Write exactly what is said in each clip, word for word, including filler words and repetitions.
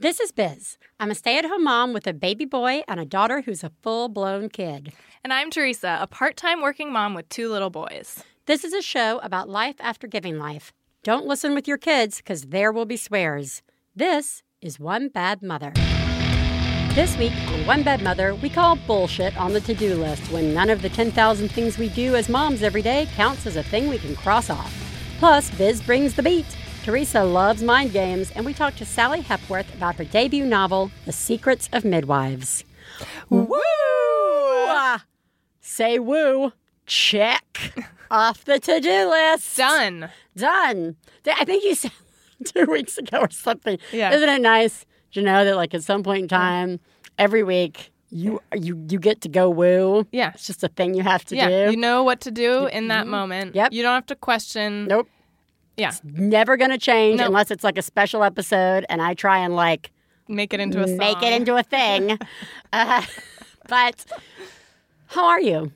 This is Biz. I'm a stay-at-home mom with a baby boy and a daughter who's a full-blown kid. And I'm Teresa, a part-time working mom with two little boys. This is a show about life after giving life. Don't listen with your kids, because there will be swears. This is One Bad Mother. This week on One Bad Mother, we call bullshit on the to-do list when none of the ten thousand things we do as moms every day counts as a thing we can cross off. Plus, Biz brings the beat. Teresa loves mind games, and we talked to Sally Hepworth about her debut novel, The Secrets of Midwives. Woo! Uh, say woo. Check off the to-do list. Done. Done. I think you said two weeks ago or something. Yeah. Isn't it nice to know that, like, at some point in time, every week, you you you get to go woo? Yeah. It's just a thing you have to yeah. do. Yeah, you know what to do in that moment. Yep. You don't have to question. Nope. Yeah. It's never going to change nope. unless it's like a special episode and I try and like make it into a song. Make it into a thing. uh, but how are you?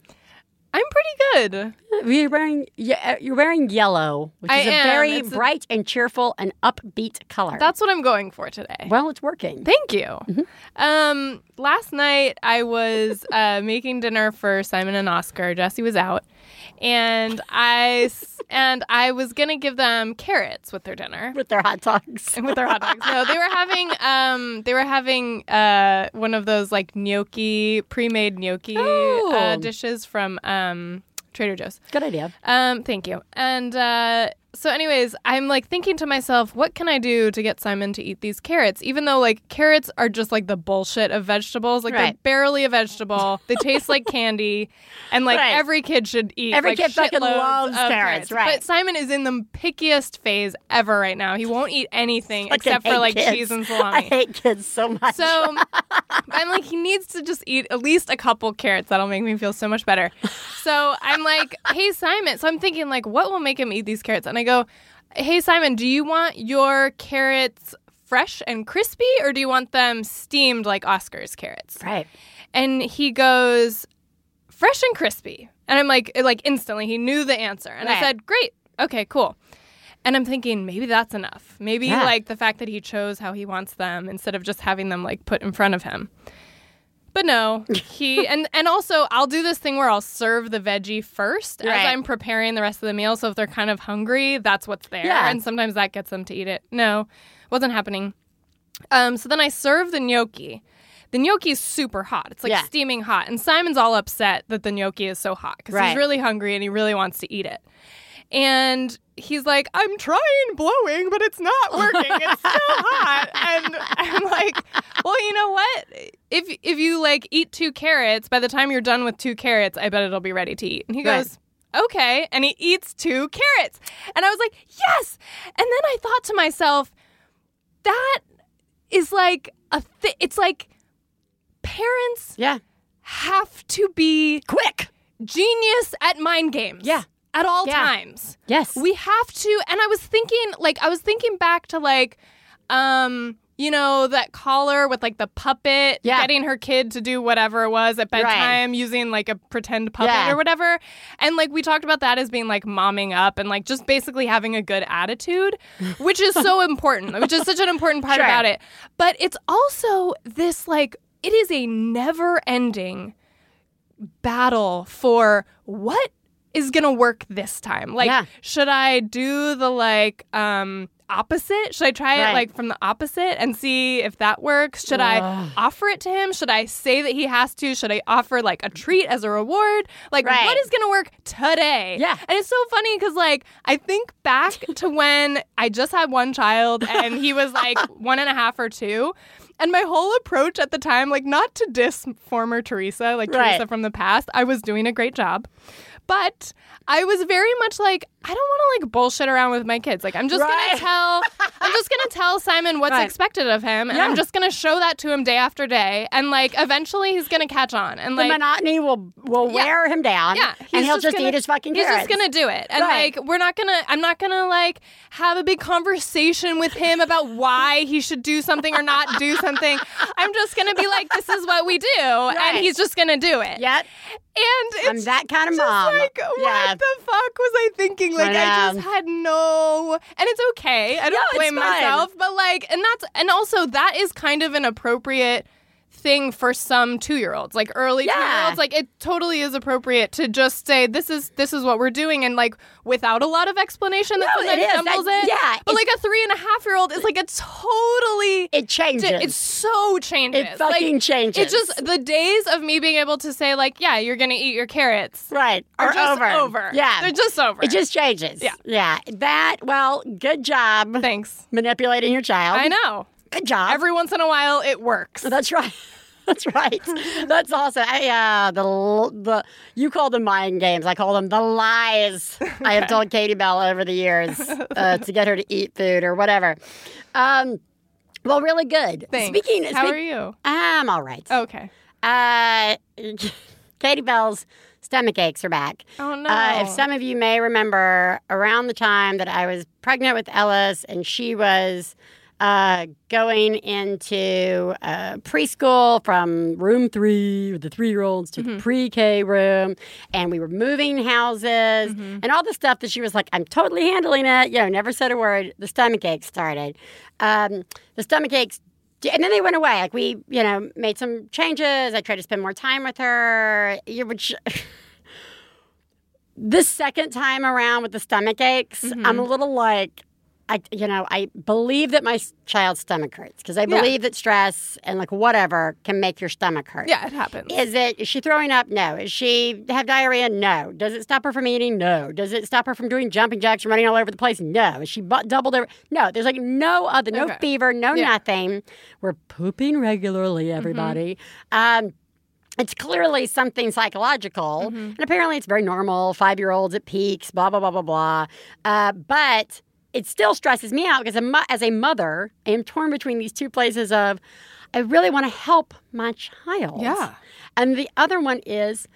I'm pretty good. You're wearing you're wearing yellow, which I is a am. very it's bright a... and cheerful and upbeat color. That's what I'm going for today. Well, it's working. Thank you. Mm-hmm. Um, last night I was uh, making dinner for Simon and Oscar. Jesse was out, and I and I was gonna give them carrots with their dinner, with their hot dogs, and with their hot dogs. No, they were having um, they were having uh, one of those like gnocchi, pre-made gnocchi oh. uh, dishes from. Um, Um, Trader Joe's. Good idea. Um, thank you. And uh, so anyways, I'm like thinking to myself, what can I do to get Simon to eat these carrots? Even though like carrots are just like the bullshit of vegetables. Like right. they're barely a vegetable. They taste like candy. And like right. every kid should eat Every like, kid fucking loves carrots. carrots. Right. But Simon is in the pickiest phase ever right now. He won't eat anything except for like kids. cheese and salami. I hate kids so much. So I'm like, he needs to just eat at least a couple carrots. That'll make me feel so much better. So I'm like, hey, Simon. So I'm thinking like, what will make him eat these carrots? And I go, hey, Simon, do you want your carrots fresh and crispy or do you want them steamed like Oscar's carrots? Right. And he goes, fresh and crispy. And I'm like, like instantly, he knew the answer. And right. I said, great. Okay, cool. And I'm thinking maybe that's enough. Maybe yeah. like the fact that he chose how he wants them instead of just having them like put in front of him. But no, he and, and also I'll do this thing where I'll serve the veggie first right. as I'm preparing the rest of the meal. So if they're kind of hungry, that's what's there. Yeah. And sometimes that gets them to eat it. No, wasn't happening. Um, so then I serve the gnocchi. The gnocchi is super hot. It's like yeah. steaming hot. And Simon's all upset that the gnocchi is so hot because right. he's really hungry and he really wants to eat it. And he's like, I'm trying blowing, but it's not working. It's so hot. And I'm like, well, you know what? If if you, like, eat two carrots, by the time you're done with two carrots, I bet it'll be ready to eat. And he right. goes, okay. And he eats two carrots. And I was like, yes. And then I thought to myself, that is like a thing. It's like parents yeah. have to be quick, genius at mind games. Yeah. At all yeah. times. Yes. We have to, and I was thinking, like, I was thinking back to, like, um, you know, that caller with, like, the puppet, yeah. getting her kid to do whatever it was at bedtime, right. using, like, a pretend puppet yeah. or whatever. And, like, we talked about that as being, like, momming up and, like, just basically having a good attitude, which is so important, which is such an important part sure. about it. But it's also this, like, it is a never-ending battle for what is going to work this time. Like, yeah. should I do the, like, um, opposite? Should I try right. it, like, from the opposite and see if that works? Should Ugh. I offer it to him? Should I say that he has to? Should I offer, like, a treat as a reward? Like, right. what is going to work today? Yeah. And it's so funny because, like, I think back to when I just had one child and he was, like, one and a half or two. And my whole approach at the time, like, not to diss former Teresa, like, right. Teresa from the past, I was doing a great job. But I was very much like, I don't want to like bullshit around with my kids. Like, I'm just right. gonna tell, I'm just gonna tell Simon what's right. expected of him, and yeah. I'm just gonna show that to him day after day, and like eventually he's gonna catch on, and the like monotony will will yeah. wear him down, yeah, and he'll just, just gonna, eat his fucking carrots. He's just gonna do it, and right. like we're not gonna, I'm not gonna like have a big conversation with him about why he should do something or not do something. I'm just gonna be like, this is what we do, right. and he's just gonna do it. Yep. And it's I'm that kind of mom. Like, what yeah. the fuck was I thinking? thing. Like, I, I just had no... And it's okay. I don't no, blame myself. But, like, and that's... And also, that is kind of an appropriate thing for some two-year-olds. Like, early yeah. two-year-olds. Like, it totally is appropriate to just say, this is this is what we're doing. And, like, without a lot of explanation, that's no, what that stumbles in. Yeah. But, like, a three and a half-year-old is, like, a totally... It changes. Di- it so changes. It fucking like, changes. It's just the days of me being able to say, like, yeah, you're going to eat your carrots. Right. Are or just over. over. Yeah. They're just over. It just changes. Yeah. Yeah. That, well, good job. Thanks. Manipulating your child. I know. Good job. Every once in a while, it works. That's right. That's right. That's awesome. I, uh, the the you call them mind games. I call them the lies. Okay. I have told Katie Bell over the years uh, to get her to eat food or whatever. Um, well, really good. Thanks. Speaking, how speak, are you? I'm all right. Okay. Uh, Katie Bell's stomach aches are back. Oh, no. Uh, if some of you may remember, around the time that I was pregnant with Ellis and she was... Uh, going into uh, preschool from room three, with the three-year-olds, to mm-hmm. the pre-K room. And we were moving houses mm-hmm. and all the stuff that she was like, I'm totally handling it. You know, never said a word. The stomach ache started. Um, the stomach aches, and then they went away. Like, we, you know, made some changes. I tried to spend more time with her. You would... Sh- this second time around with the stomach aches, mm-hmm. I'm a little like... I, you know, I believe that my child's stomach hurts because I believe yeah. that stress and, like, whatever can make your stomach hurt. Yeah, it happens. Is it, is she throwing up? No. Is she have diarrhea? No. Does it stop her from eating? No. Does it stop her from doing jumping jacks and running all over the place? No. Is she bu- doubled over? No. There's, like, no other, no okay. fever, no yeah. nothing. We're pooping regularly, everybody. Mm-hmm. Um It's clearly something psychological, mm-hmm. and apparently it's very normal. Five-year-olds, it peaks, blah, blah, blah, blah, blah. Uh, but... It still stresses me out because as a mother, I am torn between these two places of I really want to help my child. Yeah. And the other one is,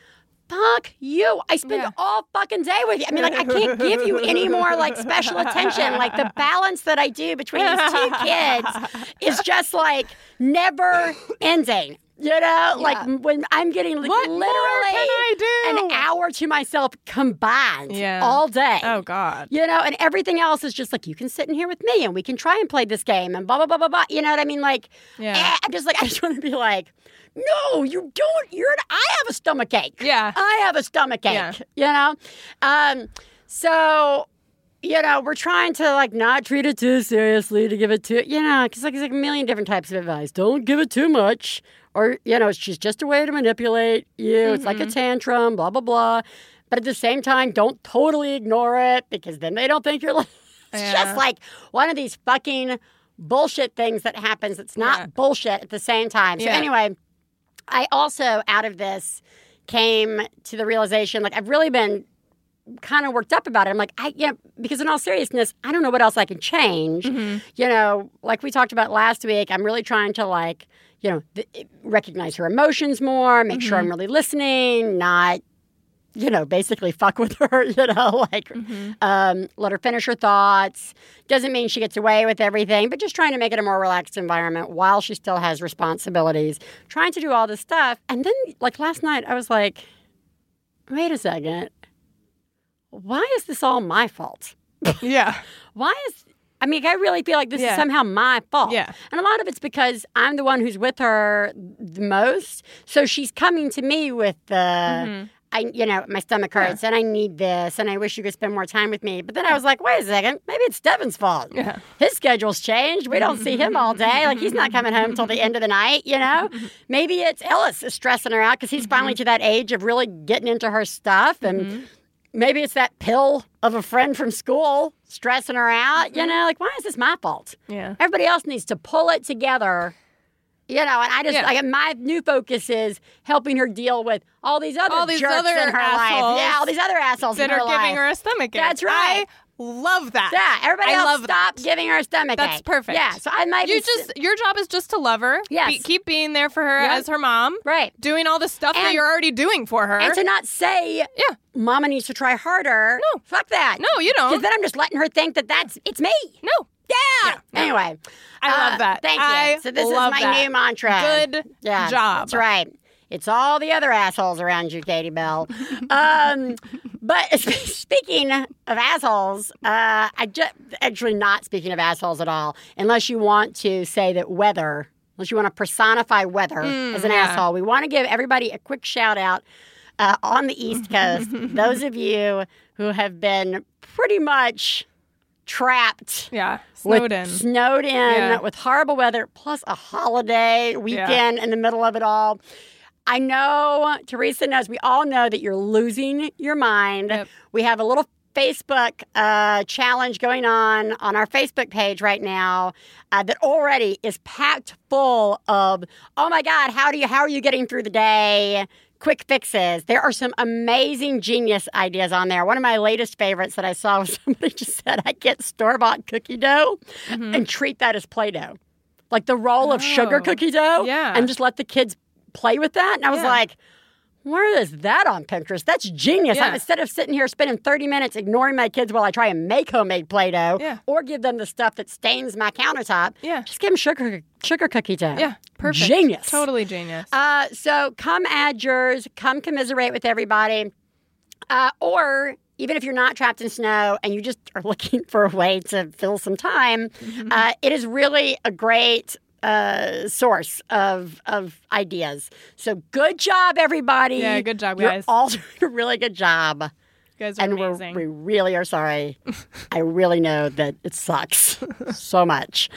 fuck you. I spend yeah. all fucking day with you. I mean, like, I can't give you any more, like, special attention. Like, the balance that I do between these two kids is just, like, never ending. You know, yeah. like when I'm getting like, what literally more can I do? An hour to myself combined yeah. all day. Oh, God. You know, and everything else is just like, you can sit in here with me and we can try and play this game and blah, blah, blah, blah, blah. You know what I mean? Like, yeah. I'm just like, I just want to be like, no, you don't. You're, an, I have a stomach ache. Yeah. I have a stomach ache, yeah. you know? Um, so... You know, we're trying to, like, not treat it too seriously to give it too, you know, because, like, it's like a million different types of advice. Don't give it too much. Or, you know, it's just, just a way to manipulate you. Mm-hmm. It's like a tantrum, blah, blah, blah. But at the same time, don't totally ignore it because then they don't think you're like, it's yeah. just like one of these fucking bullshit things that happens that's not yeah. bullshit at the same time. So yeah. anyway, I also, out of this, came to the realization, like, I've really been... kind of worked up about it. I'm like, I, you know, because in all seriousness, I don't know what else I can change. Mm-hmm. You know, like we talked about last week, I'm really trying to, like, you know, th- recognize her emotions more, make mm-hmm. sure I'm really listening, not, you know, basically fuck with her, you know, like mm-hmm. um, let her finish her thoughts. Doesn't mean she gets away with everything, but just trying to make it a more relaxed environment while she still has responsibilities, trying to do all this stuff. And then, like, last night, I was like, wait a second. Why is this all my fault? Yeah. Why is, I mean, I really feel like this yeah. is somehow my fault. Yeah. And a lot of it's because I'm the one who's with her the most. So she's coming to me with the, mm-hmm. I, you know, my stomach hurts yeah. and I need this and I wish you could spend more time with me. But then I was like, wait a second, maybe it's Devin's fault. Yeah. His schedule's changed. We don't see him all day. Like, he's not coming home till the end of the night, you know? Maybe it's Ellis is stressing her out because he's mm-hmm. finally to that age of really getting into her stuff and, mm-hmm. maybe it's that pill of a friend from school stressing her out. You know, like, why is this my fault? Yeah. Everybody else needs to pull it together. You know, and I just, yeah. like, my new focus is helping her deal with all these other all these jerks other in her life. Yeah, all these other assholes in her life. That are giving her a stomach ache. That's right. I- Love that. Yeah, everybody I else stop that. Giving her a stomach That's ache. That's perfect. Yeah, so I might you just st- your job is just to love her. Yes. Be, keep being there for her yes. as her mom. Right. Doing all the stuff and, that you're already doing for her. And to not say, yeah. Mama needs to try harder. No. Fuck that. No, you don't. Because then I'm just letting her think that that's, it's me. No. Yeah. yeah no. Anyway. I uh, love that. Thank you. I so this love is my that. new mantra. Good yeah, job. That's right. It's all the other assholes around you, Katie Bell. Um, But speaking of assholes, uh, I just, actually not speaking of assholes at all, unless you want to say that weather, unless you want to personify weather mm, as an yeah. asshole. We want to give everybody a quick shout out uh, on the East Coast. Those of you who have been pretty much trapped. Yeah, snowed with, in. Snowed in yeah. with horrible weather, plus a holiday weekend yeah. in the middle of it all. I know, Teresa knows, we all know that you're losing your mind. Yep. We have a little Facebook uh, challenge going on on our Facebook page right now uh, that already is packed full of, oh my God, how do you, how are you getting through the day? Quick fixes. There are some amazing genius ideas on there. One of my latest favorites that I saw was somebody just said, I get store-bought cookie dough mm-hmm. and treat that as Play-Doh. Like the roll oh. of sugar cookie dough yeah. and just let the kids play with that. And I was yeah. like, where is that on Pinterest? That's genius. Yeah. Instead of sitting here spending thirty minutes ignoring my kids while I try and make homemade Play-Doh yeah. or give them the stuff that stains my countertop, yeah. just give them sugar sugar cookie dough. Yeah, perfect. Genius. Totally genius. Uh, so come add yours. Come commiserate with everybody. Uh, or even if you're not trapped in snow and you just are looking for a way to fill some time, mm-hmm. uh, it is really a great Uh, source of of ideas. So good job, everybody. Yeah, good job, guys. You're all doing a really good job. You guys are and amazing. And we really are sorry. I really know that it sucks so much.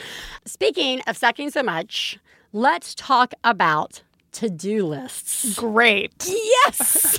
Speaking of sucking so much, let's talk about to-do lists. Great. Yes!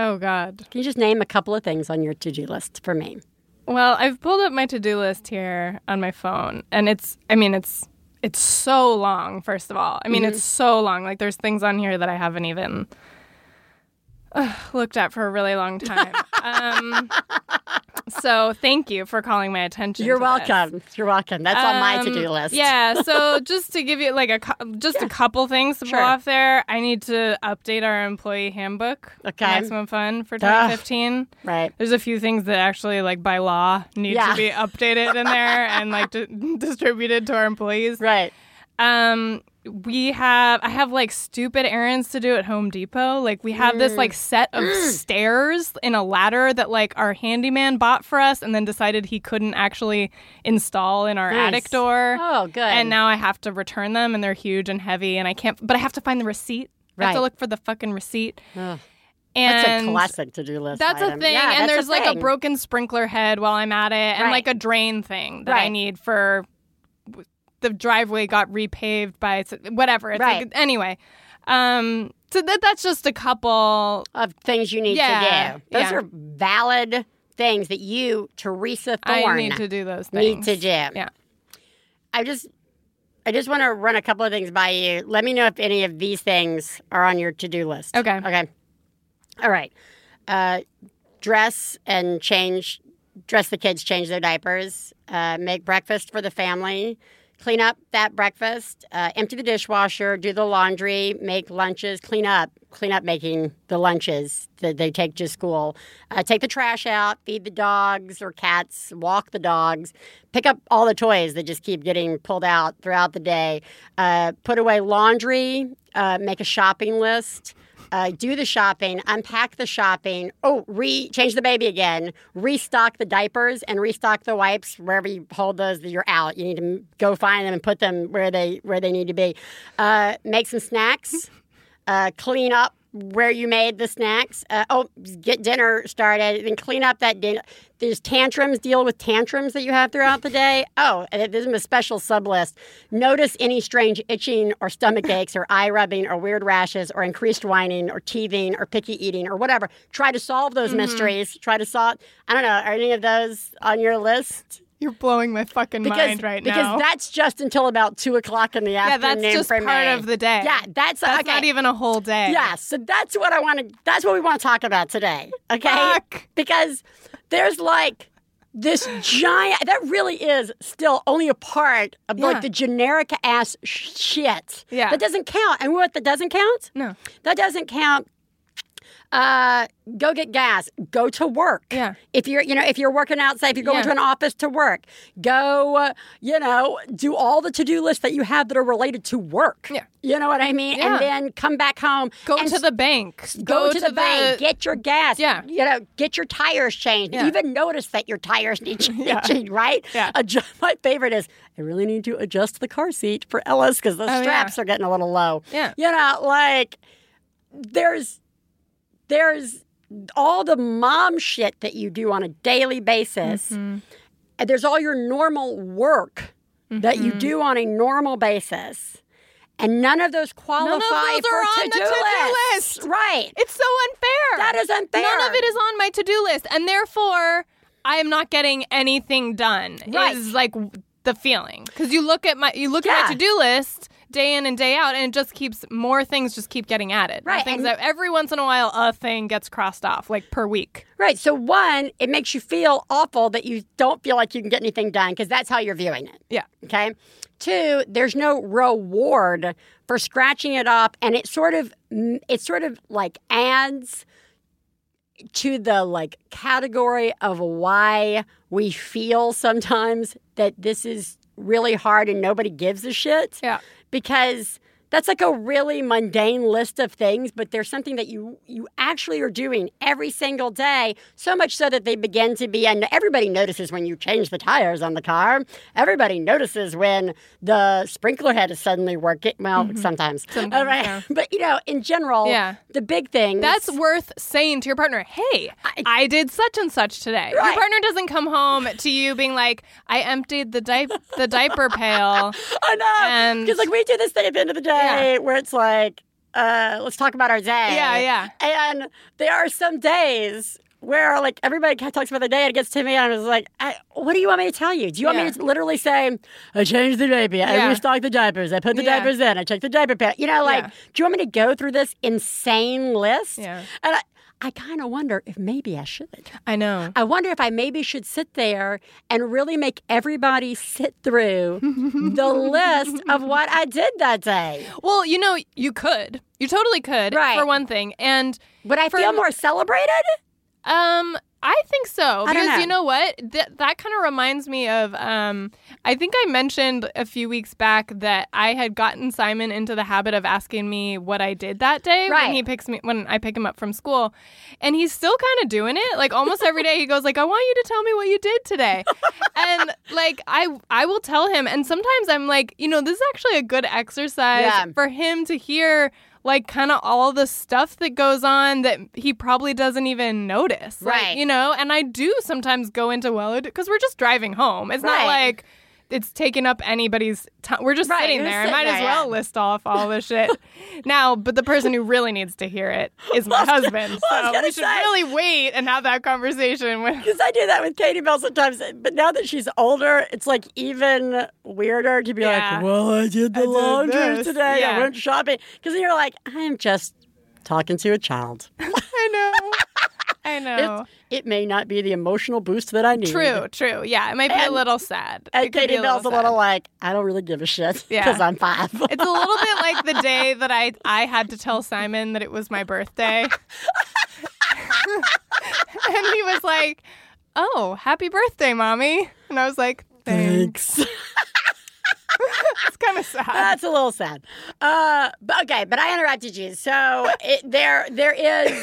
Oh, God. Can you just name a couple of things on your to-do list for me? Well, I've pulled up my to-do list here on my phone, and it's, I mean, it's it's so long, first of all. I mean, mm-hmm. it's so long. Like, there's things on here that I haven't even uh, looked at for a really long time. um, so thank you for calling my attention. You're to welcome. This. You're welcome. That's um, on my to-do list. Yeah, so just to give you, like, a just yeah. a couple things to sure. pull off there, I need to update our employee handbook, okay. Maximum Fun, for twenty fifteen. Ugh. Right. There's a few things that actually, like, by law need yeah. to be updated in there and, like, di- distributed to our employees. Right. Um... We have, I have like stupid errands to do at Home Depot. Like, we have mm. this like set of mm. stairs in a ladder that like our handyman bought for us and then decided he couldn't actually install in our nice. attic door. Oh, good. And now I have to return them and they're huge and heavy and I can't, but I have to find the receipt. Right. I have to look for the fucking receipt. Ugh. And that's a classic to-do list. That's item. a thing. Yeah, and there's a like thing. a broken sprinkler head while I'm at it and right. like a drain thing that right. I need for. The driveway got repaved by whatever. It's right. like, anyway, um, so that that's just a couple of things you need yeah, to do. Those yeah. are valid things that you, Teresa Thorne, I need to do those things. Need to do. Yeah. I just, I just want to run a couple of things by you. Let me know if any of these things are on your to-do list. Okay. Okay. All right. Uh, dress and change. Dress the kids. Change their diapers. Uh, make breakfast for the family. Clean up that breakfast, uh, empty the dishwasher, do the laundry, make lunches, clean up, clean up making the lunches that they take to school. Uh, take the trash out, feed the dogs or cats, walk the dogs, pick up all the toys that just keep getting pulled out throughout the day. Uh, put away laundry, uh, make a shopping list. Uh, do the shopping, unpack the shopping, oh, re change the baby again, restock the diapers and restock the wipes wherever you hold those that you're out. You need to go find them and put them where they where they need to be. Uh, make some snacks, uh, clean up where you made the snacks. Uh, oh, get dinner started, then clean up that dinner. There's tantrums, deal with tantrums that you have throughout the day. Oh, there's a special sublist. Notice any strange itching or stomach aches or eye rubbing or weird rashes or increased whining or teething or picky eating or whatever. Try to solve those mm-hmm. mysteries. Try to solve, I don't know, are any of those on your list? You're blowing my fucking because, mind right because now. Because that's just until about two o'clock in the yeah, afternoon. Yeah, that's just part May. of the day. Yeah, that's... That's okay. not even a whole day. Yeah, so that's what I want to... That's what we want to talk about today, okay? Fuck! Because there's like this giant, that really is still only a part of yeah. like the generic ass sh- shit. Yeah. That doesn't count. And what, that doesn't count? No. That doesn't count. Uh, go get gas. Go to work. Yeah. If you're, you know, if you're working outside, if you're going yeah. to an office to work, go, uh, you know, do all the to-do lists that you have that are related to work. Yeah. You know what I mean? Yeah. And then come back home. Go and to the bank. Go, go to, to the, the bank. Get your gas. Yeah. You know, get your tires changed. Yeah. Even notice that your tires need changing, yeah. right? Yeah. Adjust, my favorite is, I really need to adjust the car seat for Ellis because the oh, straps yeah. are getting a little low. Yeah. You know, like, there's... There's all the mom shit that you do on a daily basis. Mm-hmm. And there's all your normal work mm-hmm. that you do on a normal basis. And none of those qualify none of those for are to-do, on the to-do list. list. Right. It's so unfair. That is unfair. None of it is on my to-do list. And therefore, I am not getting anything done. Right. Is like the feeling. Because you look at my you look yeah. at my to-do list day in and day out, and it just keeps, more things just keep getting added. Right. Things that every once in a while, a thing gets crossed off, like per week. Right. So one, it makes you feel awful that you don't feel like you can get anything done because that's how you're viewing it. Yeah. Okay. Two, there's no reward for scratching it off, and it sort of, it sort of like adds to the like category of why we feel sometimes that this is really hard and nobody gives a shit. Yeah. Because that's like a really mundane list of things, but there's something that you, you actually are doing every single day, so much so that they begin to be, and everybody notices when you change the tires on the car. Everybody notices when the sprinkler head is suddenly working. Well, mm-hmm. sometimes. sometimes All right. yeah. But, you know, in general, yeah. the big things. That's worth saying to your partner, hey, I, I did such and such today. Right. Your partner doesn't come home to you being like, I emptied the, di- the diaper pail. I know. And... Because, like, we do this thing at the end of the day. Yeah. Where it's like, uh, let's talk about our day. Yeah, yeah. And there are some days where, like, everybody talks about the day and it gets to me and I was like, I, what do you want me to tell you? Do you want yeah. me to literally say, I changed the baby, yeah. I restocked the diapers, I put the yeah. diapers in, I checked the diaper pad? You know, like, yeah. do you want me to go through this insane list? Yeah. And I, I kind of wonder if maybe I should. I know. I wonder if I maybe should sit there and really make everybody sit through the list of what I did that day. Well, you know, you could. You totally could, right. for one thing. And would I for, feel more celebrated? Um, I think so. Because I don't know. You know what? Th- that kind of reminds me of, um, I think I mentioned a few weeks back that I had gotten Simon into the habit of asking me what I did that day right. when he picks me, when I pick him up from school. And he's still kind of doing it. Like almost every day he goes like, I want you to tell me what you did today. And like, I, I will tell him. And sometimes I'm like, you know, this is actually a good exercise yeah. for him to hear like kind of all the stuff that goes on that he probably doesn't even notice. Right. Like, you know, and I do sometimes go into, well, because we're just driving home. It's right. not like it's taking up anybody's time. We're just right. sitting there. Sitting I might there, as well yeah. list off all this shit now. But the person who really needs to hear it is my husband. Well, so we should say, really wait and have that conversation. Because I do that with Katie Bell sometimes. But now that she's older, it's like even weirder to be yeah. like, well, I did the I laundry did today. Yeah. I went shopping. Because you're like, I am just talking to a child. I know. I know. It's, it may not be the emotional boost that I need. True, true. Yeah, it might be and, a little sad. And Katie a Bell's a little like, I don't really give a shit because yeah. I'm five. It's a little bit like the day that I, I had to tell Simon that it was my birthday. And he was like, oh, happy birthday, Mommy. And I was like, thanks. Thanks. It's kind of sad. That's a little sad. Uh, but, okay, but I interrupted you. So it, there, there is...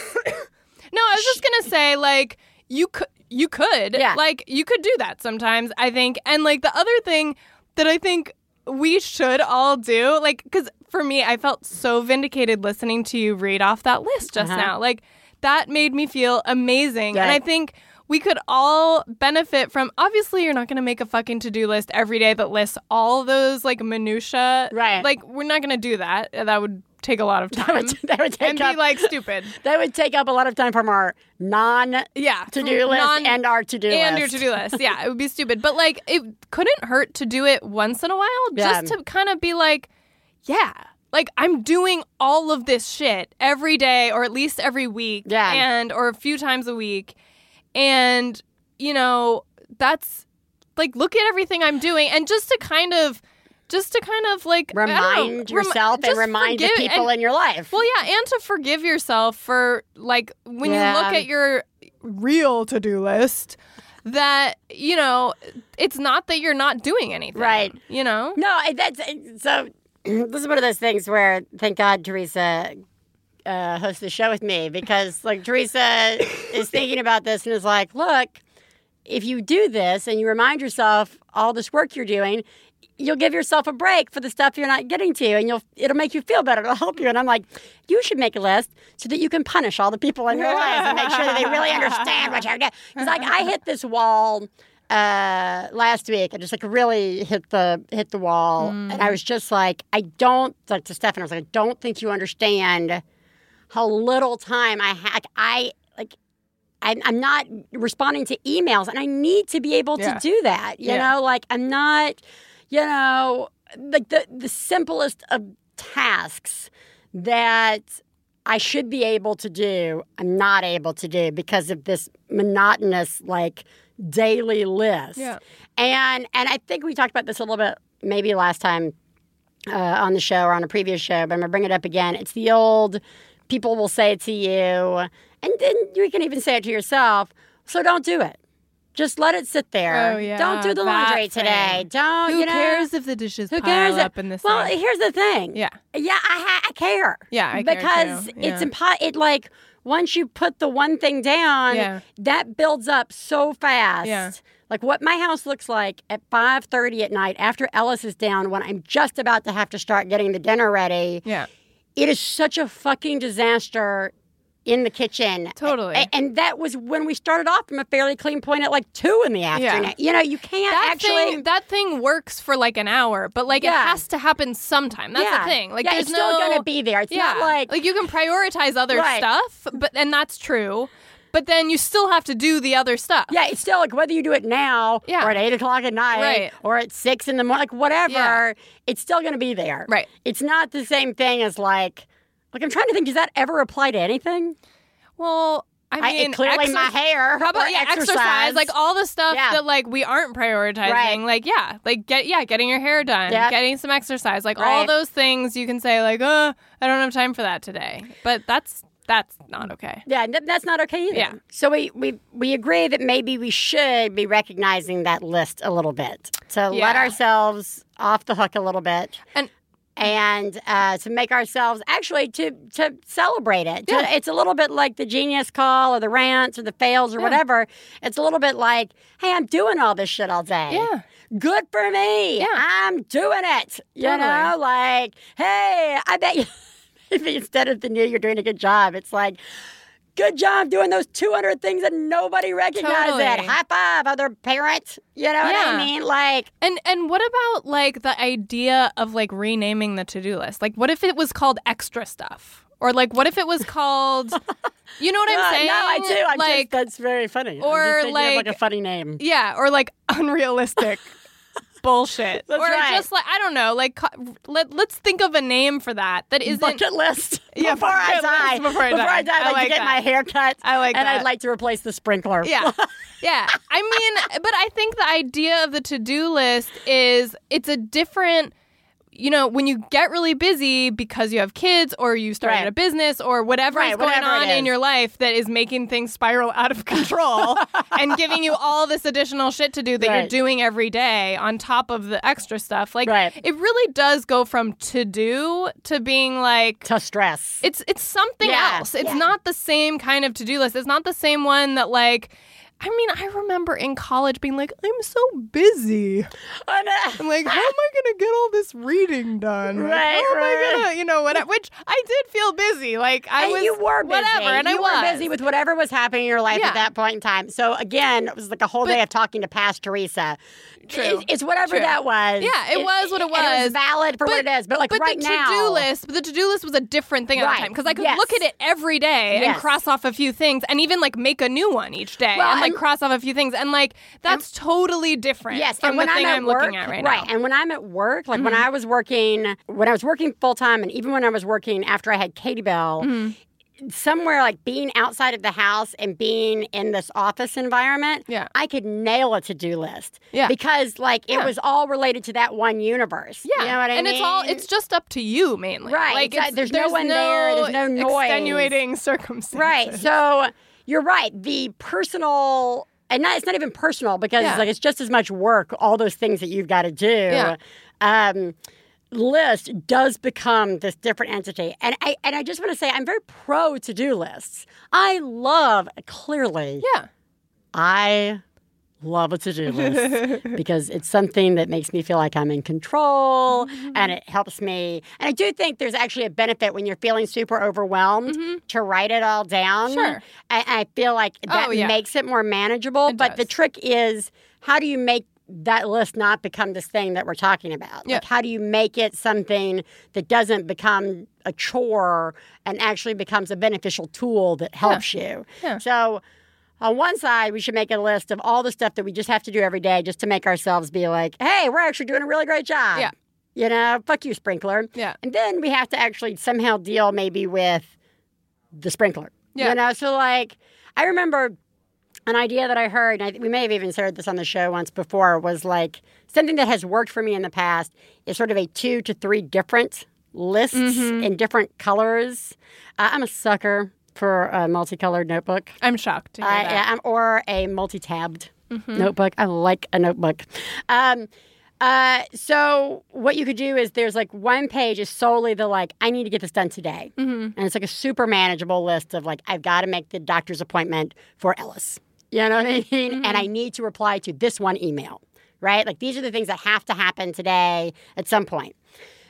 No, I was just going to say, like, you could, you could, yeah. like, you could do that sometimes, I think. And, like, the other thing that I think we should all do, like, because for me, I felt so vindicated listening to you read off that list just uh-huh. now. Like, that made me feel amazing. Yeah. And I think we could all benefit from, obviously, you're not going to make a fucking to-do list every day that lists all those, like, minutia. Right. Like, we're not going to do that. That would take a lot of time. That would, that would take and up, be like stupid. That would take up a lot of time from our non yeah, to-do list non, and our to-do and list. And your to-do list. Yeah, it would be stupid. But like it couldn't hurt to do it once in a while yeah. just to kind of be like, yeah, like I'm doing all of this shit every day or at least every week yeah. and or a few times a week. And you know, that's like, look at everything I'm doing. And just to kind of, just to kind of like remind know, yourself rem- and remind forgive, the people and, in your life. Well, yeah. And to forgive yourself for like, when yeah. you look at your real to-do list, that, you know, it's not that you're not doing anything. Right. You know? No, that's, so this is one of those things where, thank God, Teresa uh, hosts the show with me, because, like, Teresa is thinking about this and is like, look, if you do this and you remind yourself all this work you're doing, you'll give yourself a break for the stuff you're not getting to, and you'll it'll make you feel better. It'll help you. And I'm like, you should make a list so that you can punish all the people in your life and make sure that they really understand what you're doing. Because, like, I hit this wall uh, last week. I just, like, really hit the hit the wall. Mm. And I was just like, I don't, like, to Stefan, I was like, I don't think you understand how little time I have. Like, I, like, I'm, I'm not responding to emails, and I need to be able yeah. to do that. You yeah. know, like, I'm not... You know, like the, the simplest of tasks that I should be able to do, I'm not able to do because of this monotonous, like, daily list. Yeah. And and I think we talked about this a little bit maybe last time uh, on the show or on a previous show, but I'm going to bring it up again. It's the old, people will say it to you, and then you can even say it to yourself, so don't do it. Just let it sit there. Oh, yeah. Don't do the laundry today. Don't, Who you know. Who cares if the dishes who pile cares up if, in this Well, night. Here's the thing. Yeah. Yeah, I, ha- I care. Yeah, I because care Because yeah. it's impossible. It, like, once you put the one thing down, yeah. that builds up so fast. Yeah. Like, what my house looks like at five thirty at night after Ellis is down, when I'm just about to have to start getting the dinner ready. Yeah. It is such a fucking disaster in the kitchen. Totally. A- and that was when we started off from a fairly clean point at like two in the afternoon. Yeah. You know, you can't that actually... Thing, that thing works for like an hour, but like yeah. it has to happen sometime. That's yeah. the thing. Like, yeah, there's it's no... still going to be there. It's yeah. not like... Like, you can prioritize other right. stuff, but and that's true, but then you still have to do the other stuff. Yeah, it's still like whether you do it now yeah. or at eight o'clock at night right. or at six in the morning, like whatever, yeah. it's still going to be there. Right. It's not the same thing as like... Like, I'm trying to think, does that ever apply to anything? Well, I mean... I, clearly exor- my hair. How about, yeah, exercise. exercise. Like, all the stuff yeah. that, like, we aren't prioritizing. Right. Like, yeah. Like, get yeah, getting your hair done. Yep. Getting some exercise. Like, right. all those things you can say, like, oh, I don't have time for that today. But that's that's not okay. Yeah, that's not okay either. Yeah. So we, we, we agree that maybe we should be recognizing that list a little bit. To yeah. let ourselves off the hook a little bit. And... And uh, to make ourselves, actually, to to celebrate it. Yeah. To, it's a little bit like the genius call or the rants or the fails or yeah. whatever. It's a little bit like, hey, I'm doing all this shit all day. Yeah. Good for me. Yeah. I'm doing it. You totally. know, like, hey, I bet you, maybe instead of the new, you're doing a good job. It's like, good job doing those two hundred things that nobody recognizes. Totally. High five, other parents. You know yeah. what I mean? Like, and and what about like the idea of like renaming the to-do list? Like, what if it was called extra stuff? Or like, what if it was called? You know what no, I'm saying? No, I do. I'm like, just, that's very funny. Or I'm just thinking like, of like a funny name. Yeah, or like unrealistic. Bullshit. That's or right. just like, I don't know, like, let, let's think of a name for that that isn't... Bucket list. Yeah, before, bucket I die, list before I die. Before I die, I'd like, like to get that. my hair cut. I like and that. And I'd like to replace the sprinkler. Yeah. Yeah. I mean, but I think the idea of the to-do list is it's a different... You know, when you get really busy because you have kids or you started right. a business or whatever right, is going whatever on is. in your life that is making things spiral out of control and giving you all this additional shit to do that right. you're doing every day on top of the extra stuff. Like, right. it really does go from to do to being like... To stress. It's, it's something yeah. else. It's yeah. not the same kind of to-do list. It's not the same one that like... I mean, I remember in college being like, I'm so busy. I'm like, how am I going to get all this reading done? Like, right, how am right. I going to, you know, what? I, which I did feel busy. Like, I and was, you were busy. Whatever, and you I was. You were busy with whatever was happening in your life yeah. at that point in time. So, again, it was like a whole but, day of talking to past Teresa. True. It, it's whatever true. that was. Yeah, it, it was what it was. It was valid for but, what it is. But, like, but right the now. To-do list, but the to-do list was a different thing right. at the time. Because I could yes. look at it every day yes. and cross off a few things and even, like, make a new one each day. Well, and, like, cross off a few things. And, like, that's and, totally different yes, from the thing I'm, I'm work, looking at right, right now. Right. And when I'm at work, like, mm-hmm. when I was working, when I was working full-time and even when I was working after I had Katie Bell, mm-hmm. somewhere like being outside of the house and being in this office environment, yeah. I could nail a to-do list. Yeah. Because like it yeah. was all related to that one universe. Yeah. You know what I and mean? And it's all it's just up to you mainly. Right. Like it's, it's, there's, there's no one no there. There's no noise. Extenuating circumstances. Right. So you're right. The personal and not, it's not even personal because yeah. it's like it's just as much work, all those things that you've got to do. Yeah. Um list does become this different entity. And I and I just want to say I'm very pro to-do lists. I love, clearly, yeah. I love a to-do list because it's something that makes me feel like I'm in control mm-hmm. and it helps me. And I do think there's actually a benefit when you're feeling super overwhelmed mm-hmm. to write it all down. Sure. I, I feel like that oh, yeah. makes it more manageable. It but does. The trick is how do you make that list not become this thing that we're talking about? Yeah. Like, how do you make it something that doesn't become a chore and actually becomes a beneficial tool that helps yeah. you? Yeah. So on one side, we should make a list of all the stuff that we just have to do every day just to make ourselves be like, hey, we're actually doing a really great job. Yeah. You know, fuck you, sprinkler. Yeah. And then we have to actually somehow deal maybe with the sprinkler. Yeah. You know, so like, I remember an idea that I heard, and I, we may have even shared this on the show once before, was like something that has worked for me in the past is sort of a two to three different lists mm-hmm. in different colors. Uh, I'm a sucker for a multicolored notebook. I'm shocked to hear I, that. I'm, or a multi-tabbed mm-hmm. notebook. I like a notebook. Um, uh, so what you could do is there's like one page is solely the like, I need to get this done today. Mm-hmm. And it's like a super manageable list of like, I've got to make the doctor's appointment for Ellis. You know what I mean? Mm-hmm. And I need to reply to this one email, right? Like, these are the things that have to happen today at some point.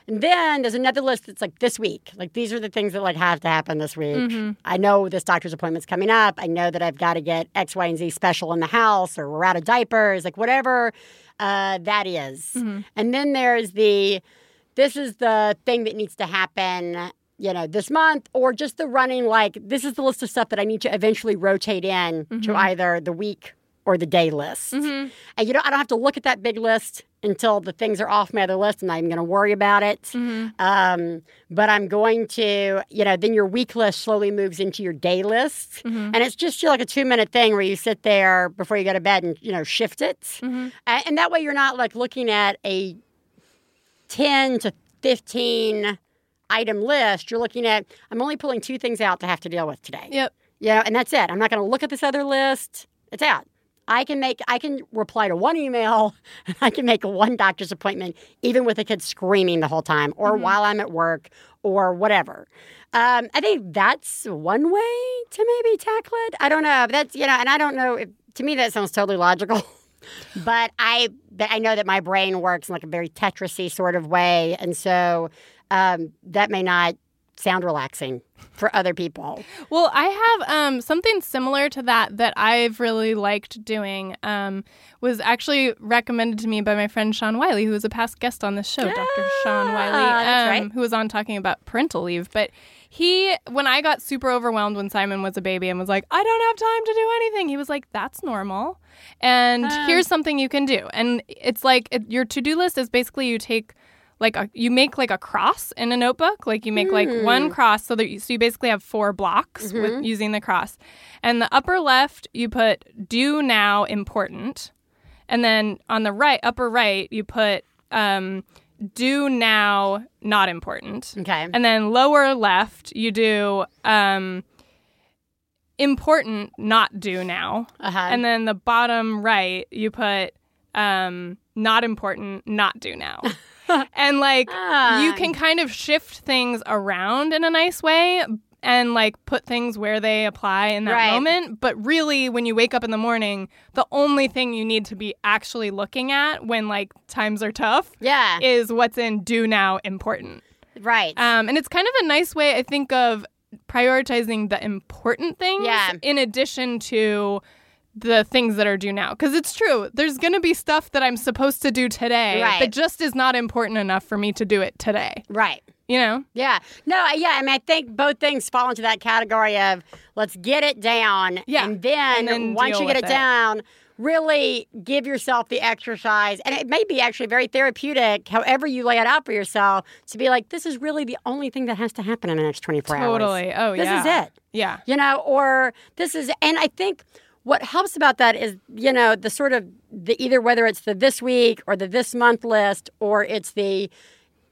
And then there's another list that's like this week. Like, these are the things that, like, have to happen this week. Mm-hmm. I know this doctor's appointment's coming up. I know that I've got to get X, Y, and Z special in the house, or we're out of diapers, like, whatever uh, that is. Mm-hmm. And then there's the, this is the thing that needs to happen, you know, this month, or just the running, like, this is the list of stuff that I need to eventually rotate in mm-hmm. to either the week or the day list. Mm-hmm. And, you know, I don't have to look at that big list until the things are off my other list. I'm not even going to worry about it. Mm-hmm. Um, but I'm going to, you know, then your week list slowly moves into your day list. Mm-hmm. And it's just, you know, like a two-minute thing where you sit there before you go to bed and, you know, shift it. Mm-hmm. Uh, and that way you're not, like, looking at a ten to fifteen item list. You're looking at, I'm only pulling two things out to have to deal with today. Yep. Yeah, you know, and that's it. I'm not going to look at this other list. It's out. I can make, I can reply to one email, and I can make one doctor's appointment, even with a kid screaming the whole time, or mm-hmm. while I'm at work, or whatever. Um, I think that's one way to maybe tackle it. I don't know. That's, you know, and I don't know. If, to me, that sounds totally logical. But I, but I know that my brain works in like a very Tetris-y sort of way, and so um, that may not sound relaxing for other people. Well, I have um, something similar to that that I've really liked doing. Um, was actually recommended to me by my friend Sean Wiley, who was a past guest on this show, yeah, Doctor Sean Wiley, um, right. who was on talking about parental leave. But he, when I got super overwhelmed when Simon was a baby and was like, I don't have time to do anything, he was like, that's normal. And um, here's something you can do. And it's like it, your to-do list is basically you take Like a, you make like a cross in a notebook, like you make mm. like one cross so that you, so you basically have four blocks mm-hmm. with using the cross. And the upper left, you put do now important. And then on the right, upper right, you put um, do now not important. Okay. And then lower left, you do um, important not do now. Uh-huh. And then the bottom right, you put um, not important not do now. And, like, ah. you can kind of shift things around in a nice way and, like, put things where they apply in that right. moment. But really, when you wake up in the morning, the only thing you need to be actually looking at when, like, times are tough yeah. is what's in do now important. Right. Um, and it's kind of a nice way, I think, of prioritizing the important things yeah. in addition to the things that are due now. Because it's true. There's going to be stuff that I'm supposed to do today right. that just is not important enough for me to do it today. Right. You know? Yeah. No, yeah. I mean, I think both things fall into that category of let's get it down. Yeah. And then, and then once you get it, it down, really give yourself the exercise. And it may be actually very therapeutic, however you lay it out for yourself, to be like, this is really the only thing that has to happen in the next twenty-four hours. Totally. Oh, yeah. This is it. Yeah. You know, or this is, and I think what helps about that is, you know, the sort of, the either whether it's the this week or the this month list, or it's the,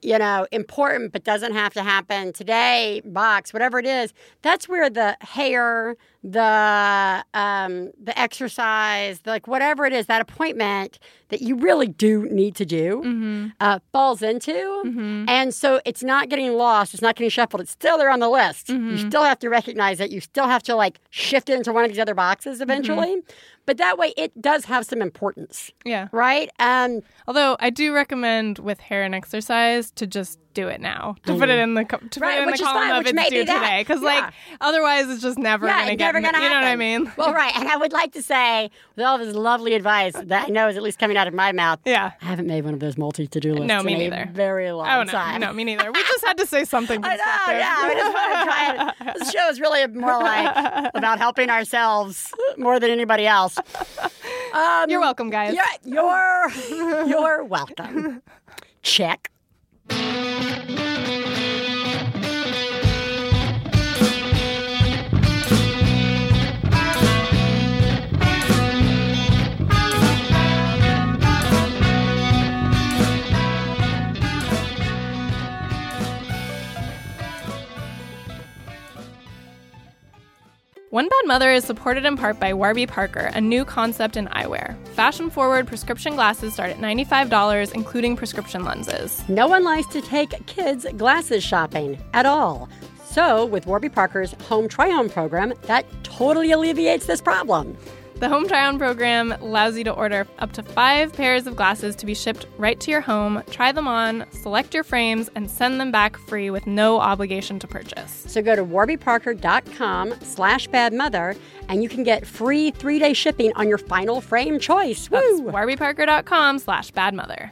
you know, important but doesn't have to happen today box, whatever it is, that's where the hair, the um, the exercise, the, like whatever it is, that appointment that you really do need to do mm-hmm. uh, falls into. Mm-hmm. And so it's not getting lost. It's not getting shuffled. It's still there on the list. Mm-hmm. You still have to recognize it. You still have to like shift it into one of these other boxes eventually. Mm-hmm. But that way it does have some importance. Yeah. Right? Um, Although I do recommend with hair and exercise to just do it now. To mm-hmm. put it in the, co- to right, put it in the column fine, of it's due that. today. Because yeah. like otherwise it's just never yeah, going to get never gonna You happen. know what I mean? Well, right. And I would like to say, with all this lovely advice that I know is at least coming out of my mouth, yeah. I haven't made one of those multi-to-do lists no, me in neither. a very long oh, no, time. No, me neither. We just had to say something. I know, yeah. We just wanted to try it. This show is really more like about helping ourselves more than anybody else. Um, you're welcome, guys. You're, you're, you're welcome. Check. One Bad Mother is supported in part by Warby Parker, a new concept in eyewear. Fashion-forward prescription glasses start at ninety-five dollars, including prescription lenses. No one likes to take kids glasses shopping at all. So with Warby Parker's Home Try-On program, that totally alleviates this problem. The Home Try-On program allows you to order up to five pairs of glasses to be shipped right to your home, try them on, select your frames, and send them back free with no obligation to purchase. So go to warby parker dot com slash badmother, and you can get free three-day shipping on your final frame choice. Woo! That's warby parker dot com slash badmother.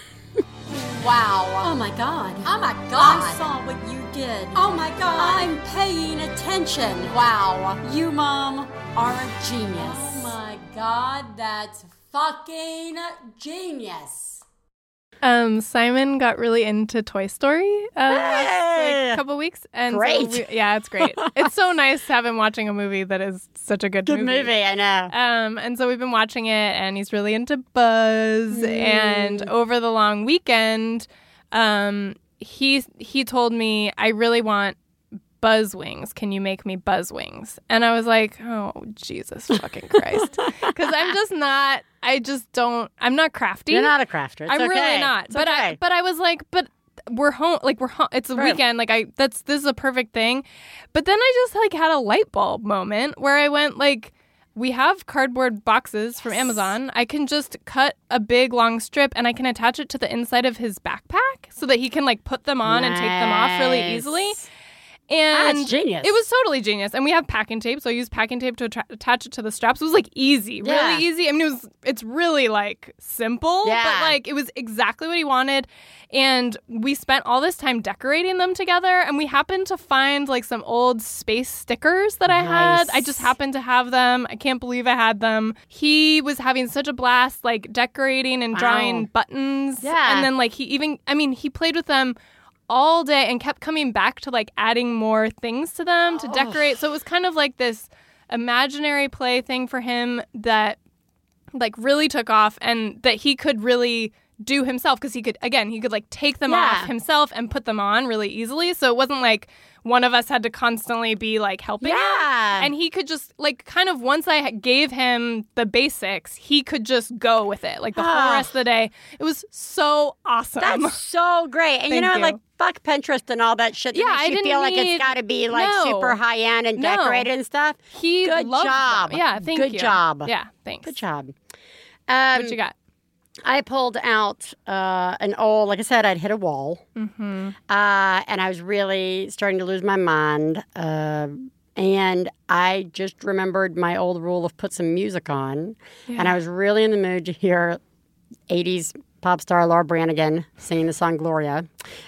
Wow. Oh, my God. Oh, my God. I saw what you did. Oh, my God. I'm paying attention. Wow. You, Mom, are a genius. Oh, my God. That's fucking genius. Um, Simon got really into Toy Story uh, hey! like, a couple weeks. And great. So we, yeah, it's great. It's so nice to have him watching a movie that is such a good, good movie. Good movie, I know. Um, and so we've been watching it, and he's really into Buzz. Mm. And over the long weekend, um, he he told me, I really want Buzz wings. Can you make me Buzz wings? And I was like, oh, Jesus fucking Christ. Because I'm just not, I just don't, I'm not crafty. You're not a crafter. It's I'm okay. really not. It's but okay. I, but I was like, but we're home, like we're home, it's a right. weekend, like I, that's, this is a perfect thing. But then I just like had a light bulb moment where I went like, we have cardboard boxes from yes. Amazon. I can just cut a big long strip and I can attach it to the inside of his backpack so that he can like put them on nice. and take them off really easily. And ah, it's genius. It was totally genius. And we have packing tape, so I used packing tape to tra- attach it to the straps. It was, like, easy. Yeah. Really easy. I mean, it was. It's really, like, simple. Yeah. But, like, it was exactly what he wanted. And we spent all this time decorating them together. And we happened to find, like, some old space stickers that I nice. had. I just happened to have them. I can't believe I had them. He was having such a blast, like, decorating and wow. drawing buttons. Yeah. And then, like, he even, I mean, he played with them all day and kept coming back to like adding more things to them to decorate. Oh. So it was kind of like this imaginary play thing for him that like really took off and that he could really do himself because he could, again, he could like take them yeah. off himself and put them on really easily. So it wasn't like one of us had to constantly be like helping yeah. him. And he could just like kind of once I gave him the basics, he could just go with it like the oh. whole rest of the day. It was so awesome. That's so great. And Thank you know, you. like, fuck Pinterest and all that shit. That yeah, I didn't feel need, like it's got to be like no, super high end and decorated no. and stuff. He good job. Them. Yeah, thank Good you. Good job. Yeah, thanks. Good job. Um, what you got? I pulled out uh, an old, like I said, I'd hit a wall. Mm-hmm. Uh, and I was really starting to lose my mind. Uh, and I just remembered my old rule of put some music on. Yeah. And I was really in the mood to hear eighties pop star Laura Branigan singing the song Gloria.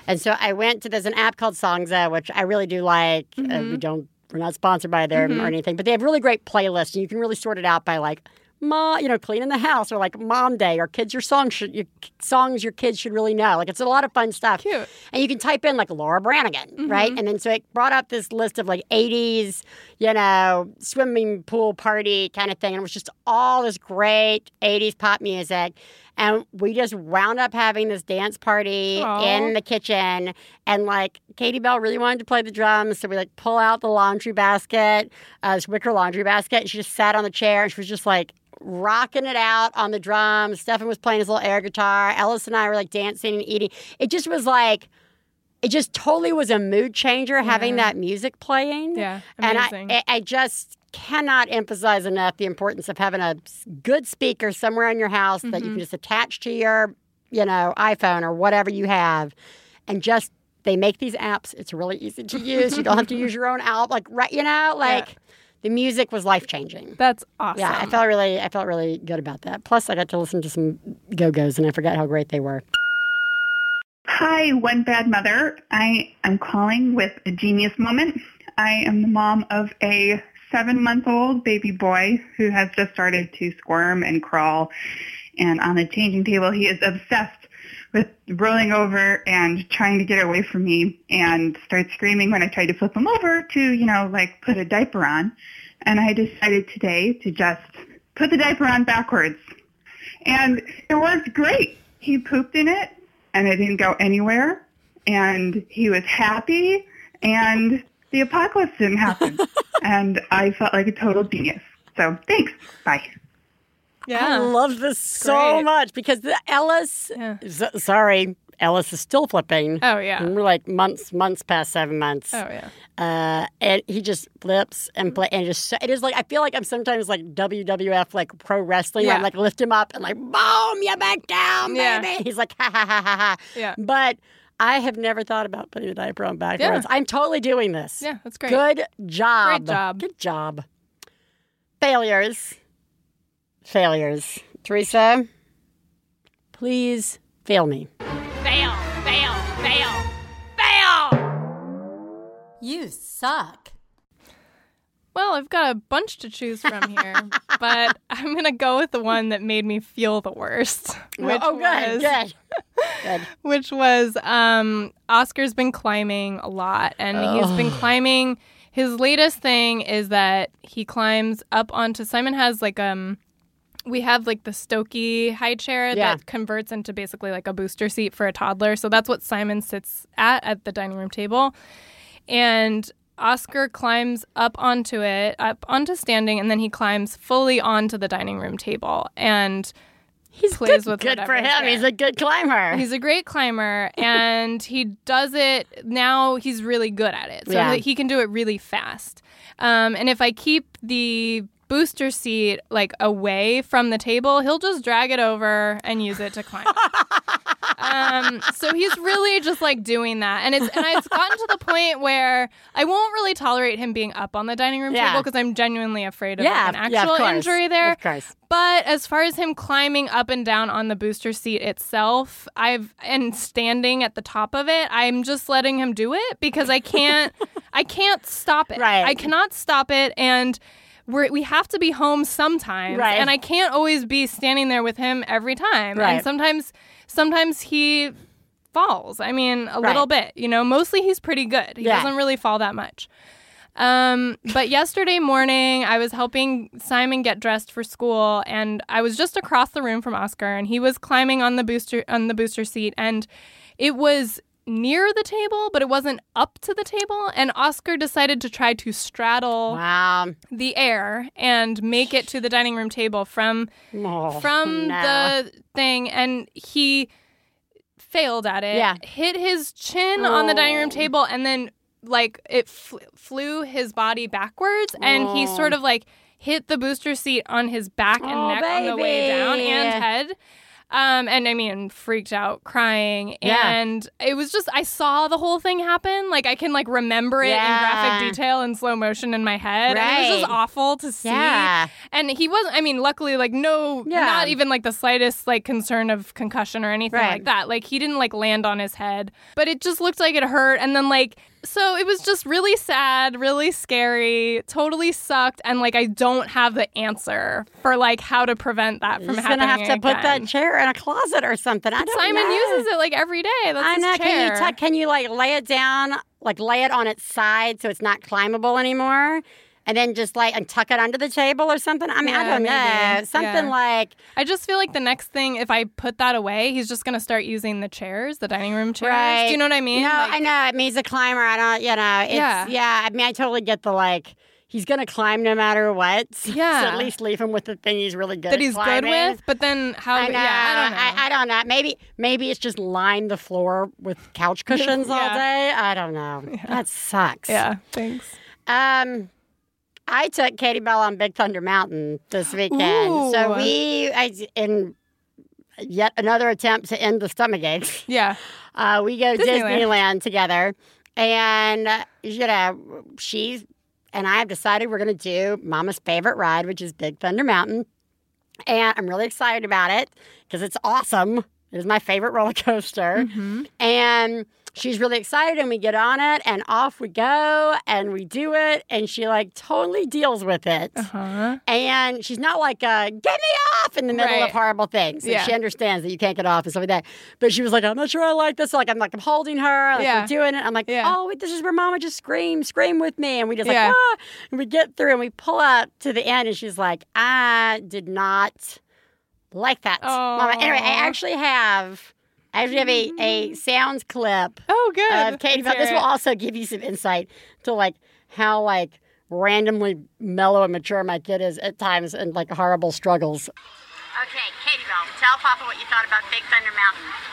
And so I went to, there's an app called Songza, which I really do like. Mm-hmm. Uh, we don't, we're not sponsored by them mm-hmm. or anything. But they have really great playlists. And you can really sort it out by like, Ma, you know, cleaning the house or like mom day or kids, your song should, your songs your kids should really know. Like it's a lot of fun stuff. Cute. And you can type in like Laura Branigan, mm-hmm. right? And then so it brought up this list of like eighties, you know, swimming pool party kind of thing. And it was just all this great eighties pop music. And we just wound up having this dance party Aww. In the kitchen. And, like, Katie Bell really wanted to play the drums. So we, like, pull out the laundry basket, uh, this wicker laundry basket. And she just sat on the chair. And she was just, like, rocking it out on the drums. Stefan was playing his little air guitar. Ellis and I were, like, dancing and eating. It just was, like... It just totally was a mood changer yeah. having that music playing. Yeah, amazing. And I, I just cannot emphasize enough the importance of having a good speaker somewhere in your house mm-hmm. that you can just attach to your, you know, iPhone or whatever you have. And just, they make these apps. It's really easy to use. You don't have to use your own app. Like, right, you know, like... Yeah. The music was life-changing. That's awesome. Yeah, I felt really, I felt really good about that. Plus, I got to listen to some Go-Go's, and I forgot how great they were. Hi, One Bad Mother. I am calling with a genius moment. I am the mom of a seven-month-old baby boy who has just started to squirm and crawl. And on the changing table, he is obsessed with rolling over and trying to get away from me and starts screaming when I try to flip him over to, you know, like put a diaper on. And I decided today to just put the diaper on backwards. And it was great. He pooped in it. And it didn't go anywhere, and he was happy, and the apocalypse didn't happen, and I felt like a total genius. So thanks. Bye. Yeah, I love this so much because the Ellis, yeah. z- sorry, Ellis is still flipping. Oh, yeah. And we're like months, months past seven months. Oh, yeah. Uh, and he just flips and play, and just, it is like, I feel like I'm sometimes like W W F, like pro wrestling. Yeah. I'm like, lift him up and like, boom, you're back down, baby. Yeah. He's like, ha, ha, ha, ha, ha. Yeah. But I have never thought about putting a diaper on backwards. Yeah. I'm totally doing this. Yeah, that's great. Good job. Great job. Good job. Failures. Failures. Teresa, please fail me. Fail, fail, fail, fail! You suck. Well, I've got a bunch to choose from here, but I'm going to go with the one that made me feel the worst. Which oh, good, was, good. good. Which was um, Oscar's been climbing a lot, and oh. he's been climbing. His latest thing is that he climbs up onto, Simon has like, um, we have like the Stokey high chair yeah. that converts into basically like a booster seat for a toddler. So that's what Simon sits at at the dining room table. And Oscar climbs up onto it, up onto standing, and then he climbs fully onto the dining room table. And he's plays good, with good for him. There. He's a good climber. He's a great climber, and he does it now. He's really good at it, so yeah. he can do it really fast. Um, and if I keep the booster seat like away from the table, he'll just drag it over and use it to climb. Um, so he's really just like doing that, and it's and it's gotten to the point where I won't really tolerate him being up on the dining room yeah. table because I'm genuinely afraid of yeah. like, an actual yeah, of injury there. Of course. But as far as him climbing up and down on the booster seat itself, I've and standing at the top of it, I'm just letting him do it because I can't, I can't stop it. Right. I cannot stop it, and. We're, we have to be home sometimes, right. and I can't always be standing there with him every time. Right. And sometimes, sometimes he falls. I mean, a right. little bit. You know, mostly he's pretty good. He yeah. doesn't really fall that much. Um, but yesterday morning, I was helping Simon get dressed for school, and I was just across the room from Oscar, and he was climbing on the booster on the booster seat, and it was. Near the table, but it wasn't up to the table. And Oscar decided to try to straddle wow. the air and make it to the dining room table from oh, from no. the thing. And he failed at it, yeah. hit his chin oh. on the dining room table, and then like it fl- flew his body backwards. And oh. he sort of like hit the booster seat on his back and oh, neck baby. On the way down and head. Um, and I mean, freaked out, crying. Yeah. And it was just, I saw the whole thing happen. Like, I can, like, remember it yeah. in graphic detail in slow motion in my head. Right. And it was just awful to see. Yeah. And he wasn't, I mean, luckily, like, no, yeah. not even, like, the slightest, like, concern of concussion or anything right. like that. Like, he didn't, like, land on his head. But it just looked like it hurt. And then, like... So it was just really sad, really scary, totally sucked, and, like, I don't have the answer for, like, how to prevent that from You're happening You're going to have to again. put that chair in a closet or something. I but don't Simon know. uses it, like, every day. That's I his know. chair. Can you, t- can you, like, lay it down, like, lay it on its side so it's not climbable anymore? And then just, like, and tuck it under the table or something? I mean, yeah, I don't maybe. know. Something yeah. like... I just feel like the next thing, if I put that away, he's just going to start using the chairs, the dining room chairs. Right. Do you know what I mean? No, like, I know. It means a climber. I don't, you know. It's, yeah. Yeah, I mean, I totally get the, like... He's going to climb no matter what. Yeah. So at least leave him with the thing he's really good at. That he's good with? But then how... I know. Yeah, I don't know. I, I don't know. Maybe maybe it's just line the floor with couch cushions yeah. all day. I don't know. Yeah. That sucks. Yeah, thanks. Um... I took Katie Bell on Big Thunder Mountain this weekend. Ooh. So we, I, in yet another attempt to end the stomach aches. Yeah. Uh, we go to Disneyland. Disneyland together. And, uh, you know, she and I have decided we're going to do Mama's favorite ride, which is Big Thunder Mountain. And I'm really excited about it because it's awesome. It is my favorite roller coaster. Mm-hmm. And... She's really excited, and we get on it, and off we go, and we do it, and she, like, totally deals with it. Uh-huh. And she's not like, uh, get me off in the middle right. of horrible things. Yeah. She understands that you can't get off and stuff like that. But she was like, I'm not sure I like this. So, like, I'm like, I'm holding her. Like, yeah. we're doing it. I'm like, yeah. oh, wait, this is where Mama just screamed. Scream with me. And we just yeah. like, ah. And we get through, and we pull up to the end, and she's like, I did not like that. Oh. Mama. Anyway, I actually have... I actually have a, a sounds clip. Oh, good. Of Katie Bell. This will also give you some insight to, like, how, like, randomly mellow and mature my kid is at times and, like, horrible struggles. Okay, Katie Bell, tell Papa what you thought about Big Thunder Mountain.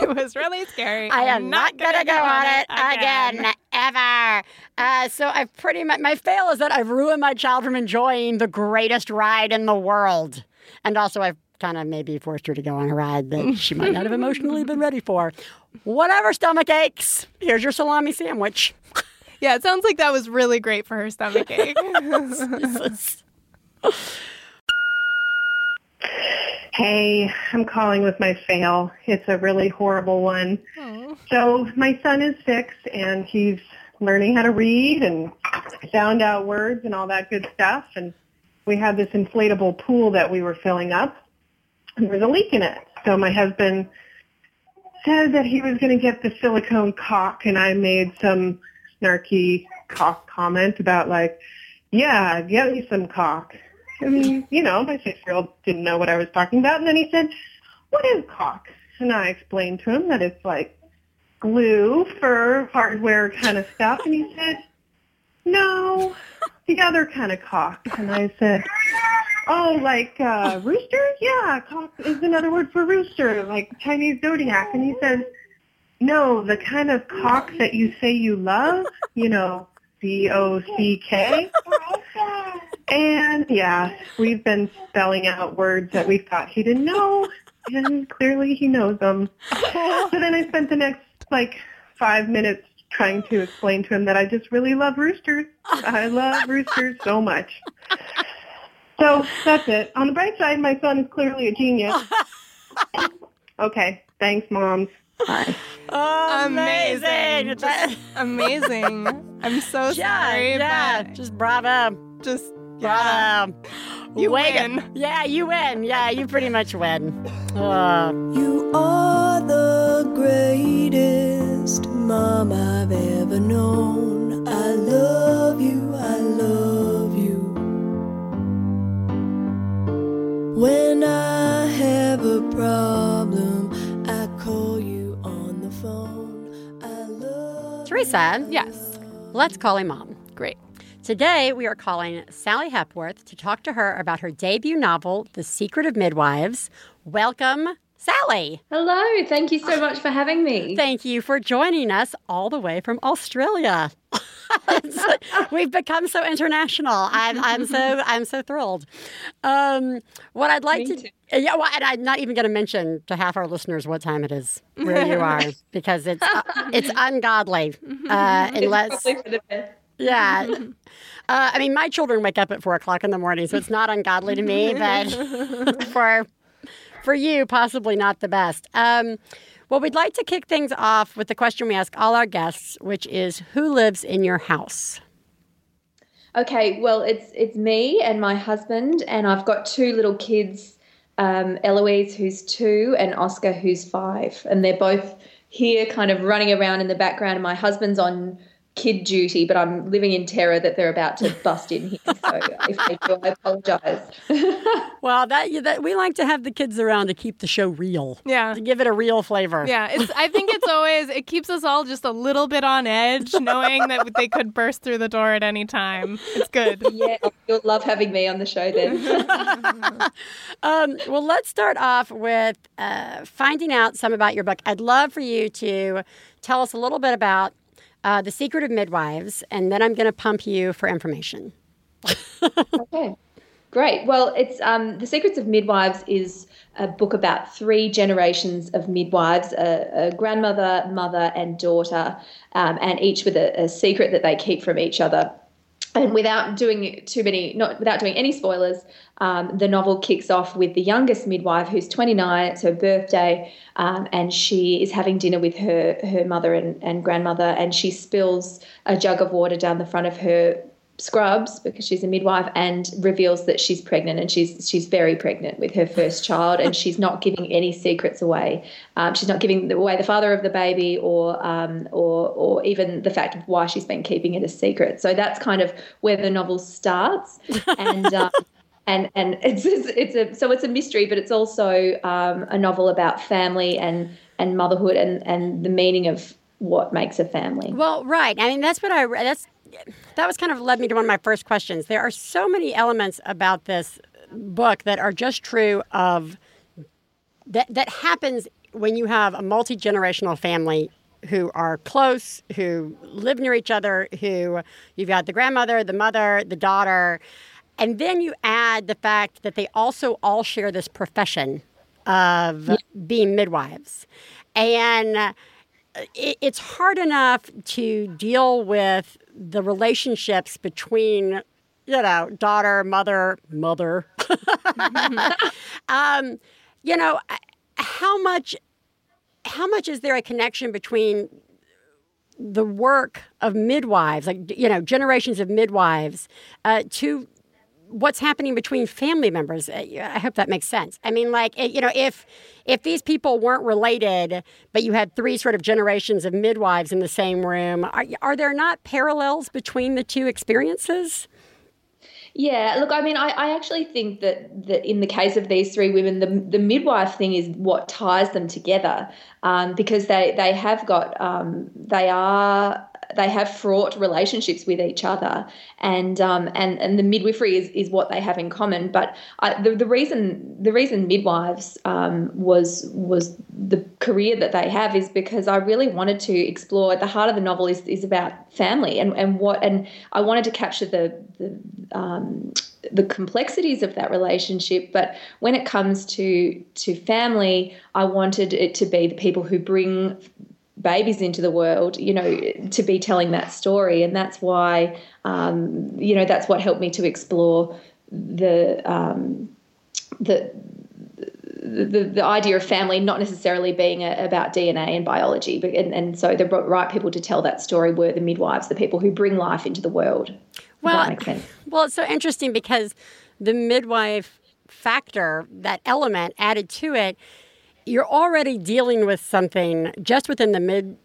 It was really scary. I'm not going to go on it again. It was really scary. I am I'm not, not going to go on it again. again. Ever. Uh, so I've pretty much, my fail is that I've ruined my child from enjoying the greatest ride in the world. And also I've kind of maybe forced her to go on a ride that she might not have emotionally been ready for. Whatever, stomach aches. Here's your salami sandwich. Yeah, it sounds like that was really great for her stomach ache. Hey, I'm calling with my fail. It's a really horrible one. Aww. So my son is six, and he's learning how to read and sound out words and all that good stuff. And we had this inflatable pool that we were filling up, and there was a leak in it. So my husband said that he was going to get the silicone caulk, and I made some snarky caulk comment about, like, yeah, get me some caulk. I mean, you know, my six-year-old didn't know what I was talking about. And then he said, what is caulk? And I explained to him that it's like glue for hardware kind of stuff. And he said, no, the other kind of caulk. And I said, oh, like uh, rooster? Yeah, caulk is another word for rooster, like Chinese zodiac. And he says, no, the kind of caulk that you say you love, you know, C O C K. And, yeah, we've been spelling out words that we thought he didn't know, and clearly he knows them. So then I spent the next, like, five minutes trying to explain to him that I just really love roosters. I love roosters so much. So that's it. On the bright side, my son is clearly a genius. Okay. Thanks, Moms. Bye. Oh, amazing. Amazing. amazing. I'm so yeah, sorry. Yeah, but just bravo. Just... Yeah. Um, you win. win. Yeah, you win. Yeah, you pretty much win. Uh. You are the greatest mom I've ever known. I love you, I love you. When I have a problem, I call you on the phone. I love Teresa. Yes. Let's call him Mom. Great. Today, we are calling Sally Hepworth to talk to her about her debut novel, The Secret of Midwives. Welcome, Sally. Hello. Thank you so much for having me. Thank you for joining us all the way from Australia. We've become so international. I'm I'm so I'm so thrilled. Um, what I'd like Me to too. yeah, well, and I'm not even going to mention to half our listeners what time it is where you are because it's uh, it's ungodly. Uh, unless it's for the fifth. Yeah. Uh, I mean, my children wake up at four o'clock in the morning, so it's not ungodly to me, but for for you, possibly not the best. Um, well, we'd like to kick things off with the question we ask all our guests, which is, who lives in your house? Okay, well, it's it's me and my husband, and I've got two little kids, um, Eloise, who's two, and Oscar, who's five, and they're both here kind of running around in the background, and my husband's on kid duty, but I'm living in terror that they're about to bust in here. So if they do, I apologize. Well, that, that we like to have the kids around to keep the show real. Yeah, to give it a real flavor. Yeah, it's, I think it's always it keeps us all just a little bit on edge, knowing that they could burst through the door at any time. It's good. Yeah, you'll love having me on the show then. um, well, let's start off with uh, finding out some about your book. I'd love for you to tell us a little bit about Uh, The Secret of Midwives, and then I'm going to pump you for information. Okay, great. Well, it's um, The Secrets of Midwives is a book about three generations of midwives, a, a grandmother, mother, and daughter, um, and each with a, a secret that they keep from each other. And without doing too many, not without doing any spoilers, um, the novel kicks off with the youngest midwife, who's twenty-nine. It's her birthday, um, and she is having dinner with her her mother and, and grandmother, and she spills a jug of water down the front of her scrubs because she's a midwife, and reveals that she's pregnant, and she's she's very pregnant with her first child, and she's not giving any secrets away. Um, she's not giving away the father of the baby, or um, or or even the fact of why she's been keeping it a secret. So that's kind of where the novel starts, and um, and and it's it's a so it's a mystery, but it's also um, a novel about family and and motherhood and and the meaning of what makes a family. Well, right. I mean, that's what I that's. That was kind of led me to one of my first questions. There are so many elements about this book that are just true of that that happens when you have a multi-generational family who are close, who live near each other, who you've got the grandmother, the mother, the daughter, and then you add the fact that they also all share this profession of yeah. being midwives. And it, it's hard enough to deal with the relationships between, you know, daughter, mother, mother, um, you know, how much, how much is there a connection between the work of midwives, like, you know, generations of midwives, uh, to what's happening between family members? I hope that makes sense. I mean, like, you know, if, if these people weren't related, but you had three sort of generations of midwives in the same room, are, are there not parallels between the two experiences? Yeah, look, I mean, I, I actually think that, that in the case of these three women, the, the midwife thing is what ties them together, um, because they, they have got, um, they are... they have fraught relationships with each other, and um, and and the midwifery is, is what they have in common. But I, the the reason the reason midwives um, was was the career that they have is because I really wanted to explore. At the heart of the novel is is about family and, and what and I wanted to capture the the um, the complexities of that relationship. But when it comes to to family, I wanted it to be the people who bring babies into the world, you know, to be telling that story. And that's why, um, you know, that's what helped me to explore the, um, the, the, the idea of family not necessarily being a, about D N A and biology. But, and, and so the right people to tell that story were the midwives, the people who bring life into the world. Well, well, it's so interesting because the midwife factor, that element added to it, you're already dealing with something just within the mid,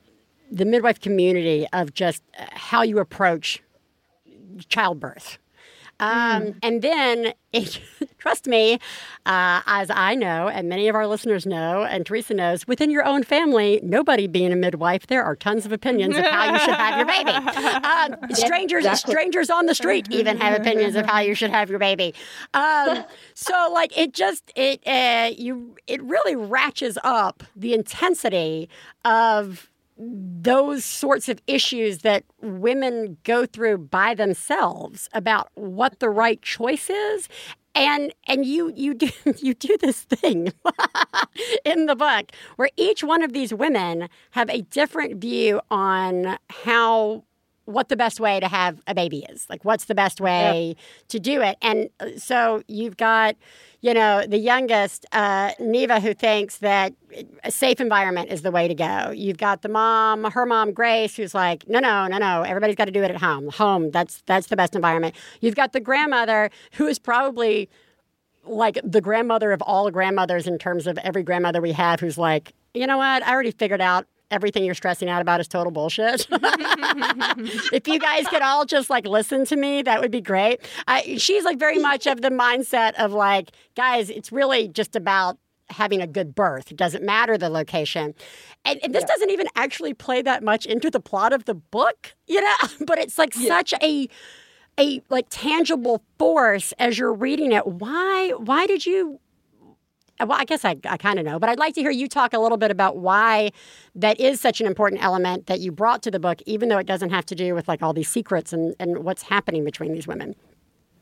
the midwife community of just how you approach childbirth. Um, mm. And then, it, trust me, uh, as I know, and many of our listeners know, and Teresa knows, within your own family, nobody being a midwife, there are tons of opinions of how you should have your baby. Um, yes, strangers exactly. strangers on the street even have opinions of how you should have your baby. Um, so, like, it just, it uh, you it really ratchets up the intensity of those sorts of issues that women go through by themselves about what the right choice is. And and you you do you do this thing in the book where each one of these women have a different view on how what the best way to have a baby is. Like, what's the best way yep. to do it? And so you've got, you know, the youngest, uh, Neva, who thinks that a safe environment is the way to go. You've got the mom, her mom, Grace, who's like, no, no, no, no. Everybody's got to do it at home. Home, that's that's the best environment. You've got the grandmother, who is probably like the grandmother of all grandmothers in terms of every grandmother we have, who's like, you know what? I already figured out everything you're stressing out about is total bullshit. If you guys could all just, like, listen to me, that would be great. Uh, she's, like, very much of the mindset of, like, guys, it's really just about having a good birth. It doesn't matter the location. And, and this yeah. doesn't even actually play that much into the plot of the book, you know? But it's, like, yeah. such a... a, like, tangible force as you're reading it. Why, why did you... Well, I guess I, I kind of know, but I'd like to hear you talk a little bit about why that is such an important element that you brought to the book, even though it doesn't have to do with, like, all these secrets and, and what's happening between these women.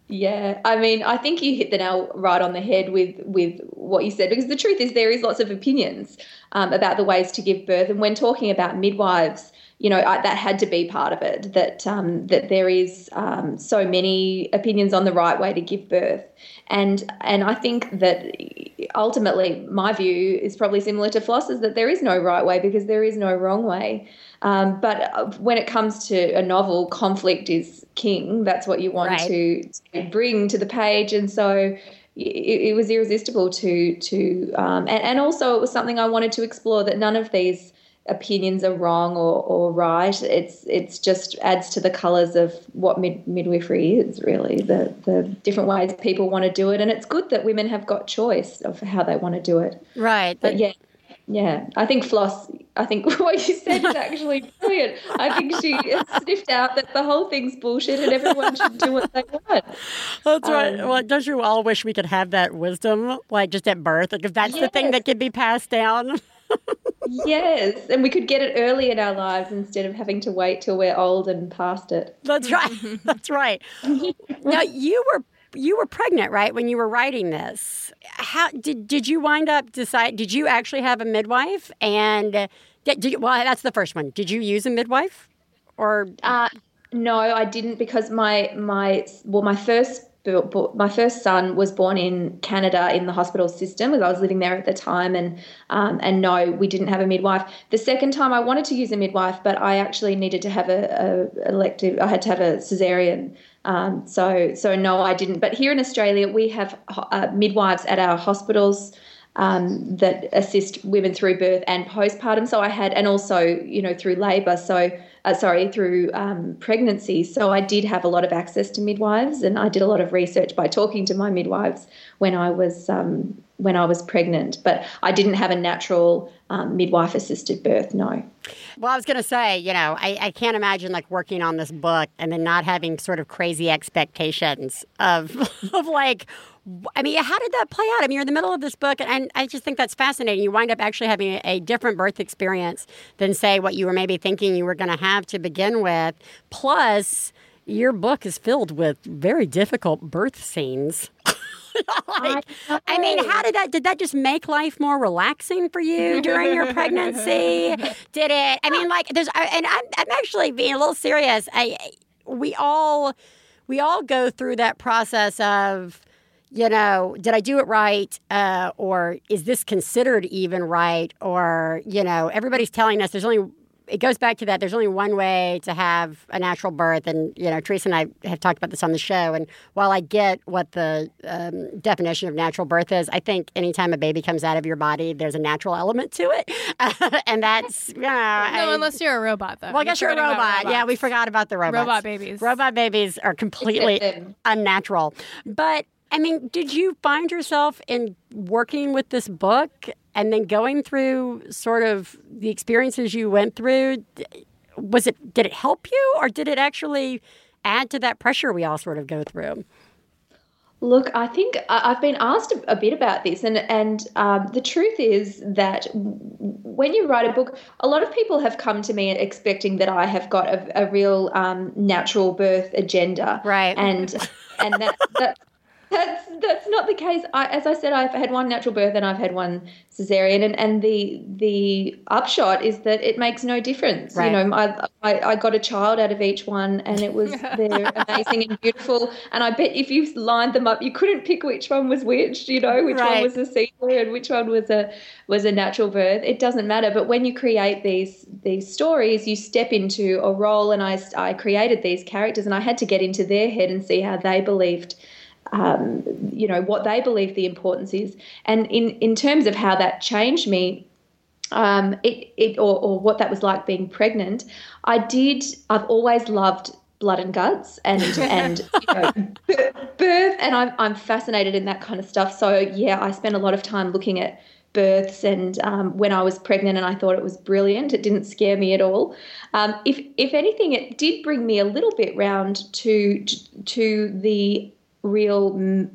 Yeah, I mean, I think you hit the nail right on the head with with what you said, because the truth is there is lots of opinions um, about the ways to give birth. And when talking about midwives, you know, I, that had to be part of it, that um, that there is um, so many opinions on the right way to give birth. And and I think that ultimately my view is probably similar to Floss's, that there is no right way because there is no wrong way. Um, but when it comes to a novel, conflict is king. That's what you want right. to, to bring to the page. And so it, it was irresistible to, to um, and, and also it was something I wanted to explore, that none of these opinions are wrong or, or right. It's it's just adds to the colours of what mid, midwifery is, really, the, the different ways people want to do it. And it's good that women have got choice of how they want to do it. Right. But, yeah, yeah. I think Floss, I think what you said is actually brilliant. I think she sniffed out that the whole thing's bullshit and everyone should do what they want. That's um, right. Well, don't you all wish we could have that wisdom, like, just at birth? Like, if that's yes. the thing that could be passed down. Yes, and we could get it early in our lives instead of having to wait till we're old and past it. That's right. That's right. Now, you were you were pregnant, right, when you were writing this? How did did you wind up decide? Did you actually have a midwife? And did you, well, that's the first one. Did you use a midwife? Or uh, no, I didn't, because my my well, my first. My first son was born in Canada in the hospital system, because I was living there at the time, and um, and no, we didn't have a midwife. The second time I wanted to use a midwife, but I actually needed to have a, a elective. I had to have a cesarean. Um, so so no, I didn't. But here in Australia, we have uh, midwives at our hospitals um, that assist women through birth and postpartum. So I had, and also you know through labour. So. Uh, sorry, through um, pregnancy. So I did have a lot of access to midwives, and I did a lot of research by talking to my midwives when I was um, when I was pregnant. But I didn't have a natural um, midwife-assisted birth, no. Well, I was going to say, you know, I, I can't imagine, like, working on this book and then not having sort of crazy expectations of, of like, I mean, how did that play out? I mean, you're in the middle of this book, and I just think that's fascinating. You wind up actually having a different birth experience than, say, what you were maybe thinking you were going to have to begin with. Plus, your book is filled with very difficult birth scenes. Like, I, I mean, how did that, did that just make life more relaxing for you during your pregnancy? Did it? I mean, like, there's, and I'm, I'm actually being a little serious. I, we all, we all go through that process of, you know, did I do it right? Uh, or is this considered even right? Or, you know, everybody's telling us there's only, it goes back to that, there's only one way to have a natural birth. And, you know, Teresa and I have talked about this on the show. And while I get what the um, definition of natural birth is, I think anytime a baby comes out of your body, there's a natural element to it. Uh, and that's, you know. No, I, unless you're a robot, though. Well, I guess you're a robot. Yeah, we forgot about the robots. Robot babies. Robot babies are completely unnatural. But, I mean, did you find yourself in working with this book and then going through sort of the experiences you went through? Was it, did it help you, or did it actually add to that pressure we all sort of go through? Look, I think I've been asked a bit about this, and and um, the truth is that when you write a book, a lot of people have come to me expecting that I have got a, a real um, natural birth agenda, right? And and that, that that's that's not the case. I, as I said, I've had one natural birth and I've had one cesarean, and, and the the upshot is that it makes no difference. Right. You know, I, I I got a child out of each one, and it was they're amazing and beautiful. And I bet if you lined them up, you couldn't pick which one was which. You know, which right. one was a cesarean and which one was a was a natural birth. It doesn't matter. But when you create these these stories, you step into a role, and I I created these characters, and I had to get into their head and see how they believed. Um, you know, what they believe the importance is. And in, in terms of how that changed me, um, it, it or, or what that was like being pregnant, I did, I've always loved blood and guts and, and you know, birth, and I'm, I'm fascinated in that kind of stuff. So, yeah, I spent a lot of time looking at births, and um, when I was pregnant, and I thought it was brilliant. It didn't scare me at all. Um, if if anything, it did bring me a little bit round to to the real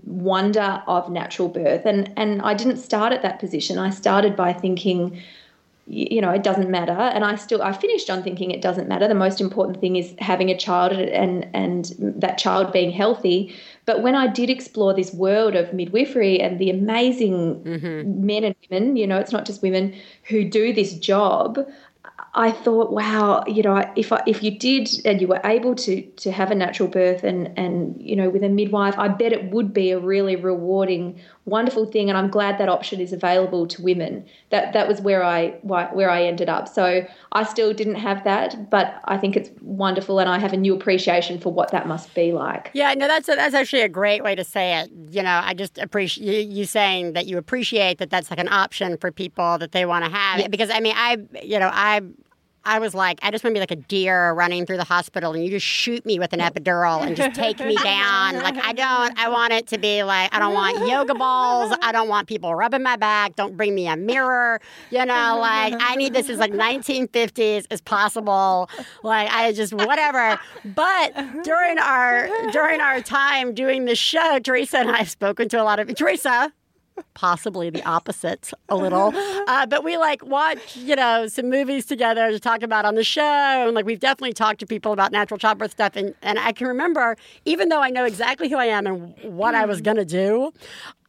wonder of natural birth, and and I didn't start at that position. I started by thinking, you know, it doesn't matter, and I still I finished on thinking it doesn't matter. The most important thing is having a child and and that child being healthy. But when I did explore this world of midwifery and the amazing mm-hmm. men and women, you know, it's not just women who do this job. I thought, wow, you know, if I, if you did and you were able to to have a natural birth and, and, you know, with a midwife, I bet it would be a really rewarding, wonderful thing. And I'm glad that option is available to women. That that was where I where I ended up. So I still didn't have that, but I think it's wonderful, and I have a new appreciation for what that must be like. Yeah, no, that's a, that's actually a great way to say it. You know, I just appreciate you saying that you appreciate that that's like an option for people that they want to have. Yeah. Because, I mean, I, you know, I... I was like, I just want to be like a deer running through the hospital, and you just shoot me with an epidural and just take me down. Like, I don't, I want it to be like, I don't want yoga balls. I don't want people rubbing my back. Don't bring me a mirror. You know, like, I need this as like nineteen fifties as possible. Like, I just, whatever. But during our, during our time doing this show, Teresa and I have spoken to a lot of, Teresa. Possibly the opposite a little. Uh, but we, like, watch, you know, some movies together to talk about on the show. And, like, we've definitely talked to people about natural childbirth stuff. And, and I can remember, even though I know exactly who I am and what I was going to do,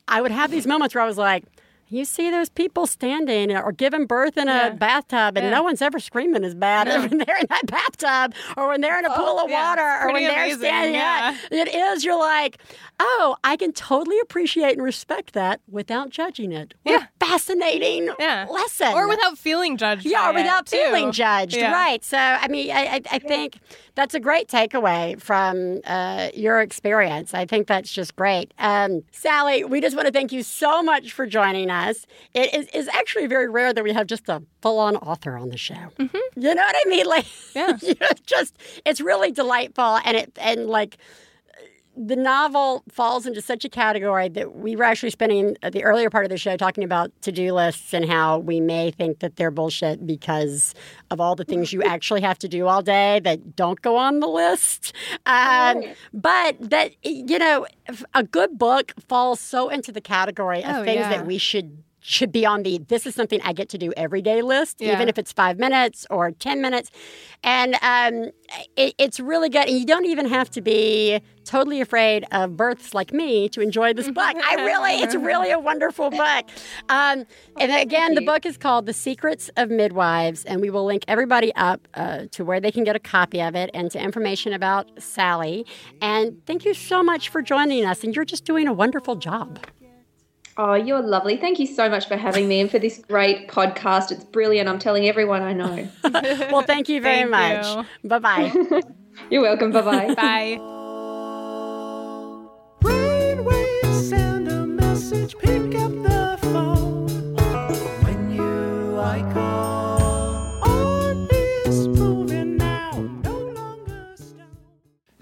I would have these moments where I was like, you see those people standing or giving birth in a yeah. bathtub, and yeah. no one's ever screaming as bad yeah. as when they're in that bathtub or when they're in a oh, pool of yeah. water or when they're amazing. standing yeah. up. It is, you're like, oh, I can totally appreciate and respect that without judging it. What yeah. a fascinating yeah. lesson. Or without feeling judged. Yeah, or without it, feeling too. judged. Yeah. Right. So, I mean, I, I, I think that's a great takeaway from uh, your experience. I think that's just great. Um, Sally, we just want to thank you so much for joining us. It is it's actually very rare that we have just a full-on author on the show. Mm-hmm. You know what I mean? Like, yeah. you know, just it's really delightful, and it and like the novel falls into such a category that we were actually spending the earlier part of the show talking about to-do lists and how we may think that they're bullshit because of all the things you actually have to do all day that don't go on the list. Um, oh. But that, you know, a good book falls so into the category of oh, things yeah. that we should should be on the this is something I get to do every day list, yeah. even if it's five minutes or ten minutes. And um, it, it's really good. And you don't even have to be totally afraid of births like me to enjoy this book. I really, it's really a wonderful book. Um, and again, the book is called The Secrets of Midwives, and we will link everybody up uh, to where they can get a copy of it and to information about Sally. And thank you so much for joining us, and you're just doing a wonderful job. Oh, you're lovely. Thank you so much for having me and for this great podcast. It's brilliant. I'm telling everyone I know. Well, thank you very thank much. You. Bye-bye. You're welcome. Bye-bye. Bye. Brainwave, send a message, pick up the phone. When you I call, all is moving now, no longer stone.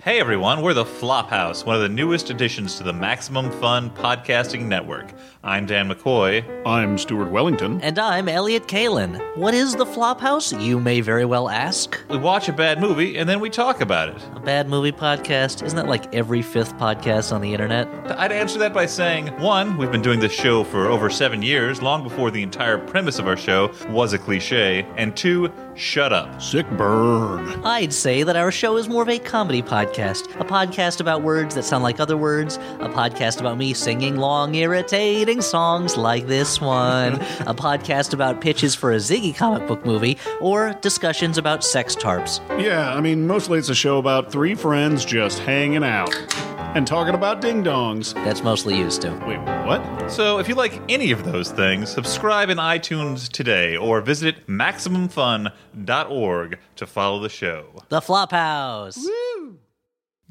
Hey everyone, we're the Flophouse, one of the newest additions to the Maximum Fun podcasting network. I'm Dan McCoy. I'm Stuart Wellington. And I'm Elliot Kalin. What is the Flophouse, you may very well ask? We watch a bad movie, and then we talk about it. A bad movie podcast? Isn't that like every fifth podcast on the internet? I'd answer that by saying, one, we've been doing this show for over seven years, long before the entire premise of our show was a cliche, and two, shut up. Sick burn. I'd say that our show is more of a comedy podcast. A podcast about words that sound like other words. A podcast about me singing long, irritating songs like this one. A podcast about pitches for a Ziggy comic book movie. Or discussions about sex tarps. Yeah, I mean, mostly it's a show about three friends just hanging out. And talking about ding-dongs. That's mostly used to. Wait, what? So if you like any of those things, subscribe in iTunes today or visit maximum fun dot org to follow the show. The Flophouse. Woo!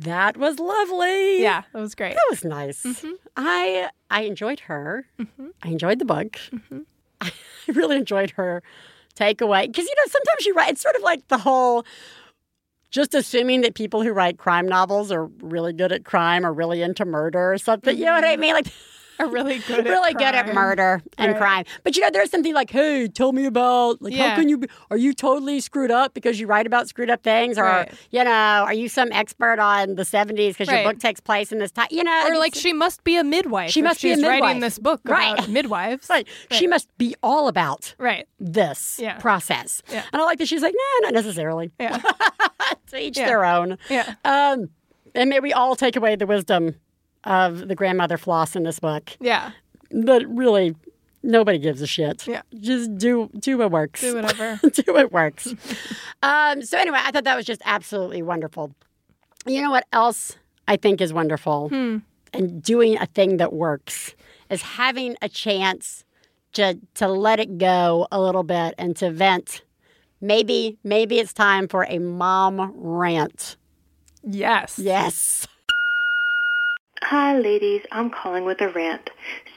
That was lovely. Yeah, that was great. That was nice. Mm-hmm. I I enjoyed her. Mm-hmm. I enjoyed the book. Mm-hmm. I really enjoyed her takeaway. Because, you know, sometimes you write, it's sort of like the whole... just assuming that people who write crime novels are really good at crime or really into murder or something. Mm-hmm. You know what I mean? Like, are really good really at really good at murder and right. crime. But, you know, there's something like, hey, tell me about, like, yeah. how can you be, are you totally screwed up because you write about screwed up things? Or, right. you know, are you some expert on the seventies because right. your book takes place in this time? You know, or like, she must be a midwife. She must be a midwife. She's writing this book right. about midwives. Right. right. She must be all about right. this yeah. process. Yeah. And I like that she's like, no, nah, not necessarily. Yeah. To each yeah. their own. Yeah. Um, and may we all take away the wisdom of the grandmother floss in this book. Yeah. But really, nobody gives a shit. Yeah. Just do do what works. Do whatever. Do what works. um, so anyway, I thought that was just absolutely wonderful. You know what else I think is wonderful? Hmm. And doing a thing that works is having a chance to to let it go a little bit and to vent. Maybe, maybe it's time for a mom rant. Yes. Yes. Hi, ladies. I'm calling with a rant.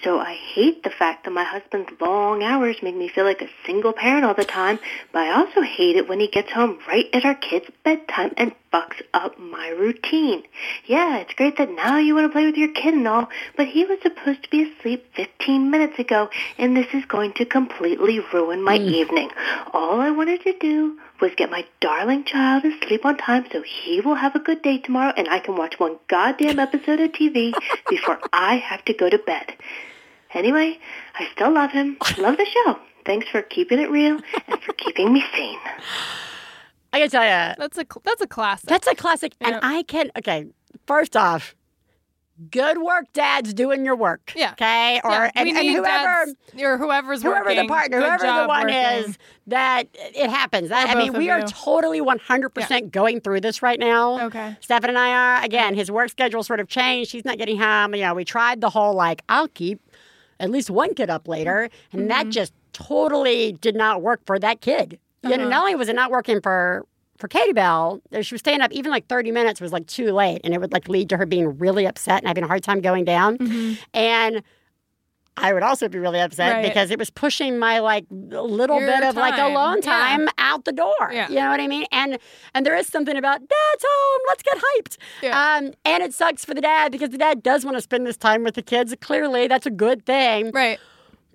So I hate the fact that my husband's long hours make me feel like a single parent all the time, but I also hate it when he gets home right at our kids' bedtime and fucks up my routine. Yeah, it's great that now you want to play with your kid and all, but he was supposed to be asleep fifteen minutes ago, and this is going to completely ruin my mm. evening. All I wanted to do was get my darling child to sleep on time so he will have a good day tomorrow and I can watch one goddamn episode of T V before I have to go to bed. Anyway, I still love him. Love the show. Thanks for keeping it real and for keeping me sane. I gotta tell you. That's a, that's a classic. That's a classic. Yep. And I can, okay, first off, good work, dads, doing your work. Yeah. Okay? Or yeah, and, and whoever dads, or whoever's whoever working. Whoever the partner, good whoever the one working. Is, that it happens. That, I mean, we are you. totally one hundred percent yeah. going through this right now. Okay. Stefan and I are. Again, his work schedule sort of changed. He's not getting home. You know, we tried the whole, like, I'll keep at least one kid up later. And mm-hmm. that just totally did not work for that kid. Uh-huh. You know, not only was it not working for... For Katie Bell, she was staying up even like thirty minutes was like too late. And it would like lead to her being really upset and having a hard time going down. Mm-hmm. And I would also be really upset right. because it was pushing my like little Your bit of time. like alone time yeah. out the door. Yeah. You know what I mean? And and there is something about dad's home. Let's get hyped. Yeah. Um, and it sucks for the dad because the dad does want to spend this time with the kids. Clearly, that's a good thing. Right.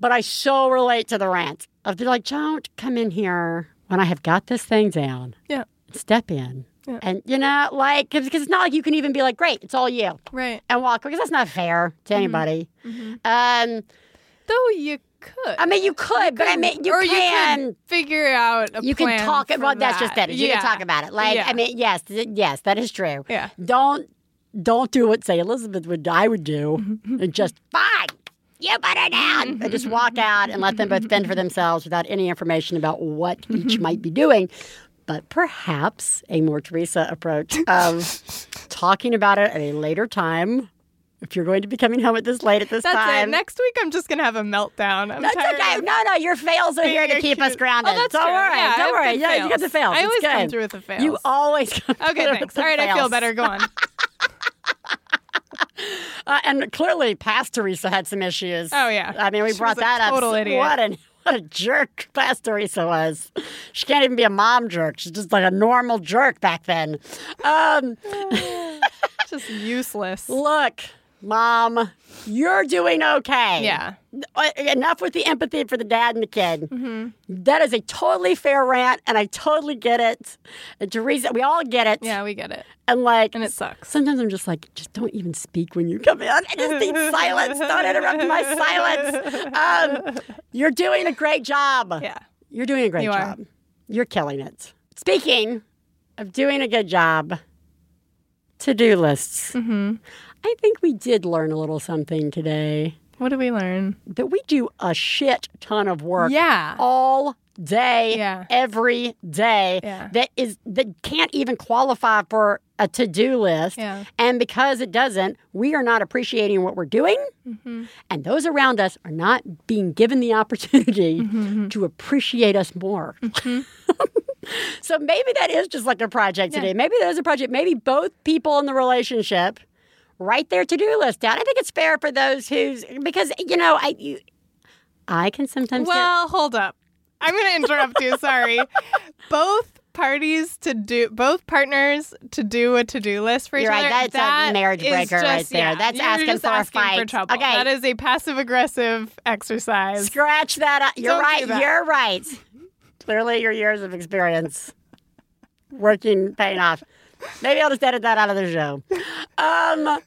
But I so relate to the rant of they're like, don't come in here when I have got this thing down. Yeah. Step in. Yeah. And, you know, like, because it's not like you can even be like, great, it's all you. Right. And walk, because that's not fair to anybody. Mm-hmm. Um, Though you could. I mean, you could, you but could, I mean, you or can. Or you can figure out a you plan can talk about well, that. That's just it. You yeah. can talk about it. Like, yeah. I mean, yes, yes, that is true. Yeah. Don't, don't do what, say, Elizabeth would, I would do, and just, fine. You put it down. And just walk out and let them both fend for themselves without any information about what each might be doing. But perhaps a more Teresa approach of talking about it at a later time. If you're going to be coming home at this late at this That's time. It. Next week, I'm just going to have a meltdown. I'm that's tired okay. Of no, no, your fails are here to keep cute. us grounded. Oh, that's don't true. worry. Yeah, don't worry. Yeah, fails. You got the fails. I it's always good. come through with the fails. You always come okay, through thanks. with the All right, fails. I feel better. Go on. uh, and clearly, past Teresa had some issues. Oh, yeah. I mean, we she brought that up. Total idiot. What an What a jerk past Teresa was. She can't even be a mom jerk. She's just like a normal jerk back then. Um, just useless. Look, Mom, you're doing okay. Yeah. Enough with the empathy for the dad and the kid. Mm-hmm. That is a totally fair rant, and I totally get it. And Teresa, we all get it. Yeah, we get it. And like, and it sucks. Sometimes I'm just like, just don't even speak when you come in. I just need silence. Don't interrupt my silence. Um, you're doing a great job. Yeah. You're doing a great you job. Are. You're killing it. Speaking of doing a good job, to-do lists. Mm-hmm. I think we did learn a little something today. What did we learn? That we do a shit ton of work. Yeah. All day, yeah. every day. Yeah. That is that can't even qualify for a to-do list. Yeah. And because it doesn't, we are not appreciating what we're doing. Mm-hmm. And those around us are not being given the opportunity mm-hmm. to appreciate us more. Mm-hmm. So maybe that is just like a project yeah. today. Maybe that is a project. Maybe both people in the relationship write their to-do list down. I think it's fair for those who's, because, you know, I you, I can sometimes... Well, get... hold up. I'm going to interrupt you. Sorry. Both parties to do, both partners to do a to-do list for You're each right, other. That's that a marriage breaker just, right there. Yeah, that's asking just for asking a fight. For trouble. Okay. That is a passive-aggressive exercise. Scratch that up. You're Don't right. That. You're right. Clearly your years of experience working paying off. Maybe I'll just edit that out of the show. Um,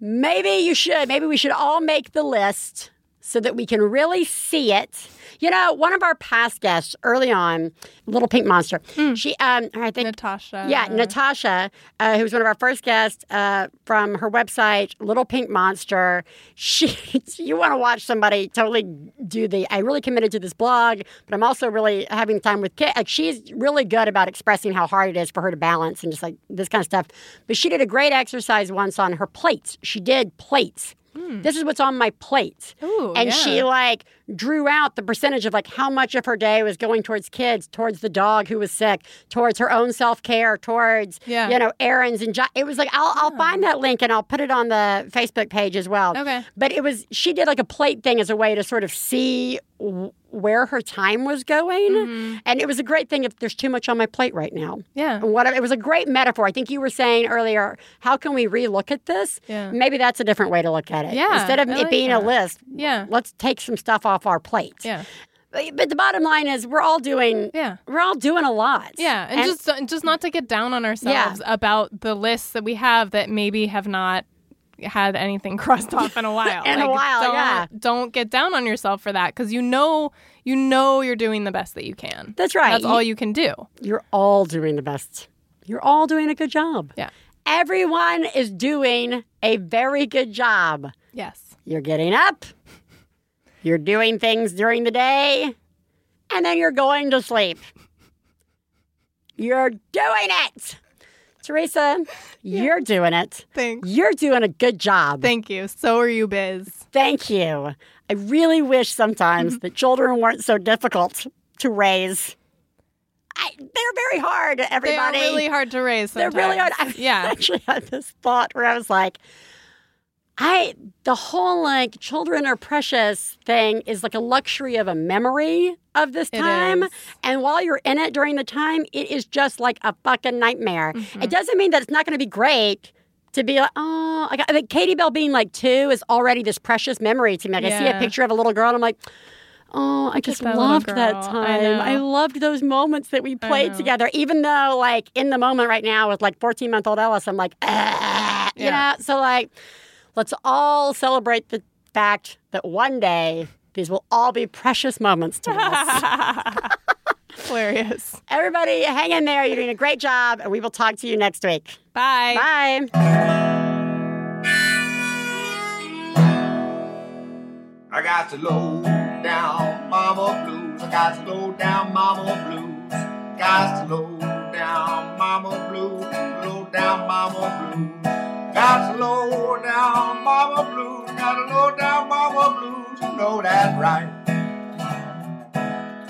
maybe you should. Maybe we should all make the list so that we can really see it. You know, one of our past guests early on, Little Pink Monster, mm. she, um, I think. Natasha. Yeah, Natasha, uh, who was one of our first guests uh, from her website, Little Pink Monster. She, you want to watch somebody totally do the, I really committed to this blog, but I'm also really having time with kids. Like, she's really good about expressing how hard it is for her to balance and just like this kind of stuff. But she did a great exercise once on her plates. She did plates. Mm. This is what's on my plate. Ooh, and yeah. she like drew out the percentage of like how much of her day was going towards kids, towards the dog who was sick, towards her own self-care, towards, yeah. you know, errands and jo- it was like, I'll, oh. I'll find that link and I'll put it on the Facebook page as well. Okay. But it was, she did like a plate thing as a way to sort of see w- where her time was going. Mm-hmm. And it was a great thing if there's too much on my plate right now. Yeah. What, it was a great metaphor. I think you were saying earlier, how can we relook at this? Yeah. Maybe that's a different way to look at it. Yeah, Instead of I like it being that. a list, yeah. let's take some stuff off our plate. Yeah. But the bottom line is we're all doing yeah. we're all doing a lot. Yeah, and, and just just not to get down on ourselves yeah. about the lists that we have that maybe have not had anything crossed off in a while. in like, a while, don't, yeah. Don't get down on yourself for that because you know you know you're doing the best that you can. That's right. That's you, all you can do. You're all doing the best. You're all doing a good job. Yeah. Everyone is doing a very good job. Yes. You're getting up. You're doing things during the day, and then you're going to sleep. You're doing it. Teresa, yeah. you're doing it. Thanks. You're doing a good job. Thank you. So are you, Biz. Thank you. I really wish sometimes mm-hmm. that children weren't so difficult to raise. I, they're very hard, everybody. They're really hard to raise sometimes. They're really hard. I yeah. actually had this thought where I was like, I the whole like children are precious thing is like a luxury of a memory of this time. And while you're in it during the time, it is just like a fucking nightmare. Mm-hmm. It doesn't mean that it's not going to be great to be like, oh, like, I mean, Katie Bell being like two is already this precious memory to me. Like yeah. I see a picture of a little girl and I'm like, oh, I just, just loved that time. I, I loved those moments that we played together. Even though like in the moment right now with like fourteen-month-old Ellis, I'm like, ah, you yeah. know? So like... Let's all celebrate the fact that one day these will all be precious moments to us. Hilarious. Everybody, hang in there. You're doing a great job, and we will talk to you next week. Bye. Bye. I got the low down mama blues. I got the low down mama blues. Got the low down mama blues. Low down mama blues. Got to low down mama blues, got to low down mama blues, you know that's right.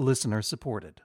Listener supported.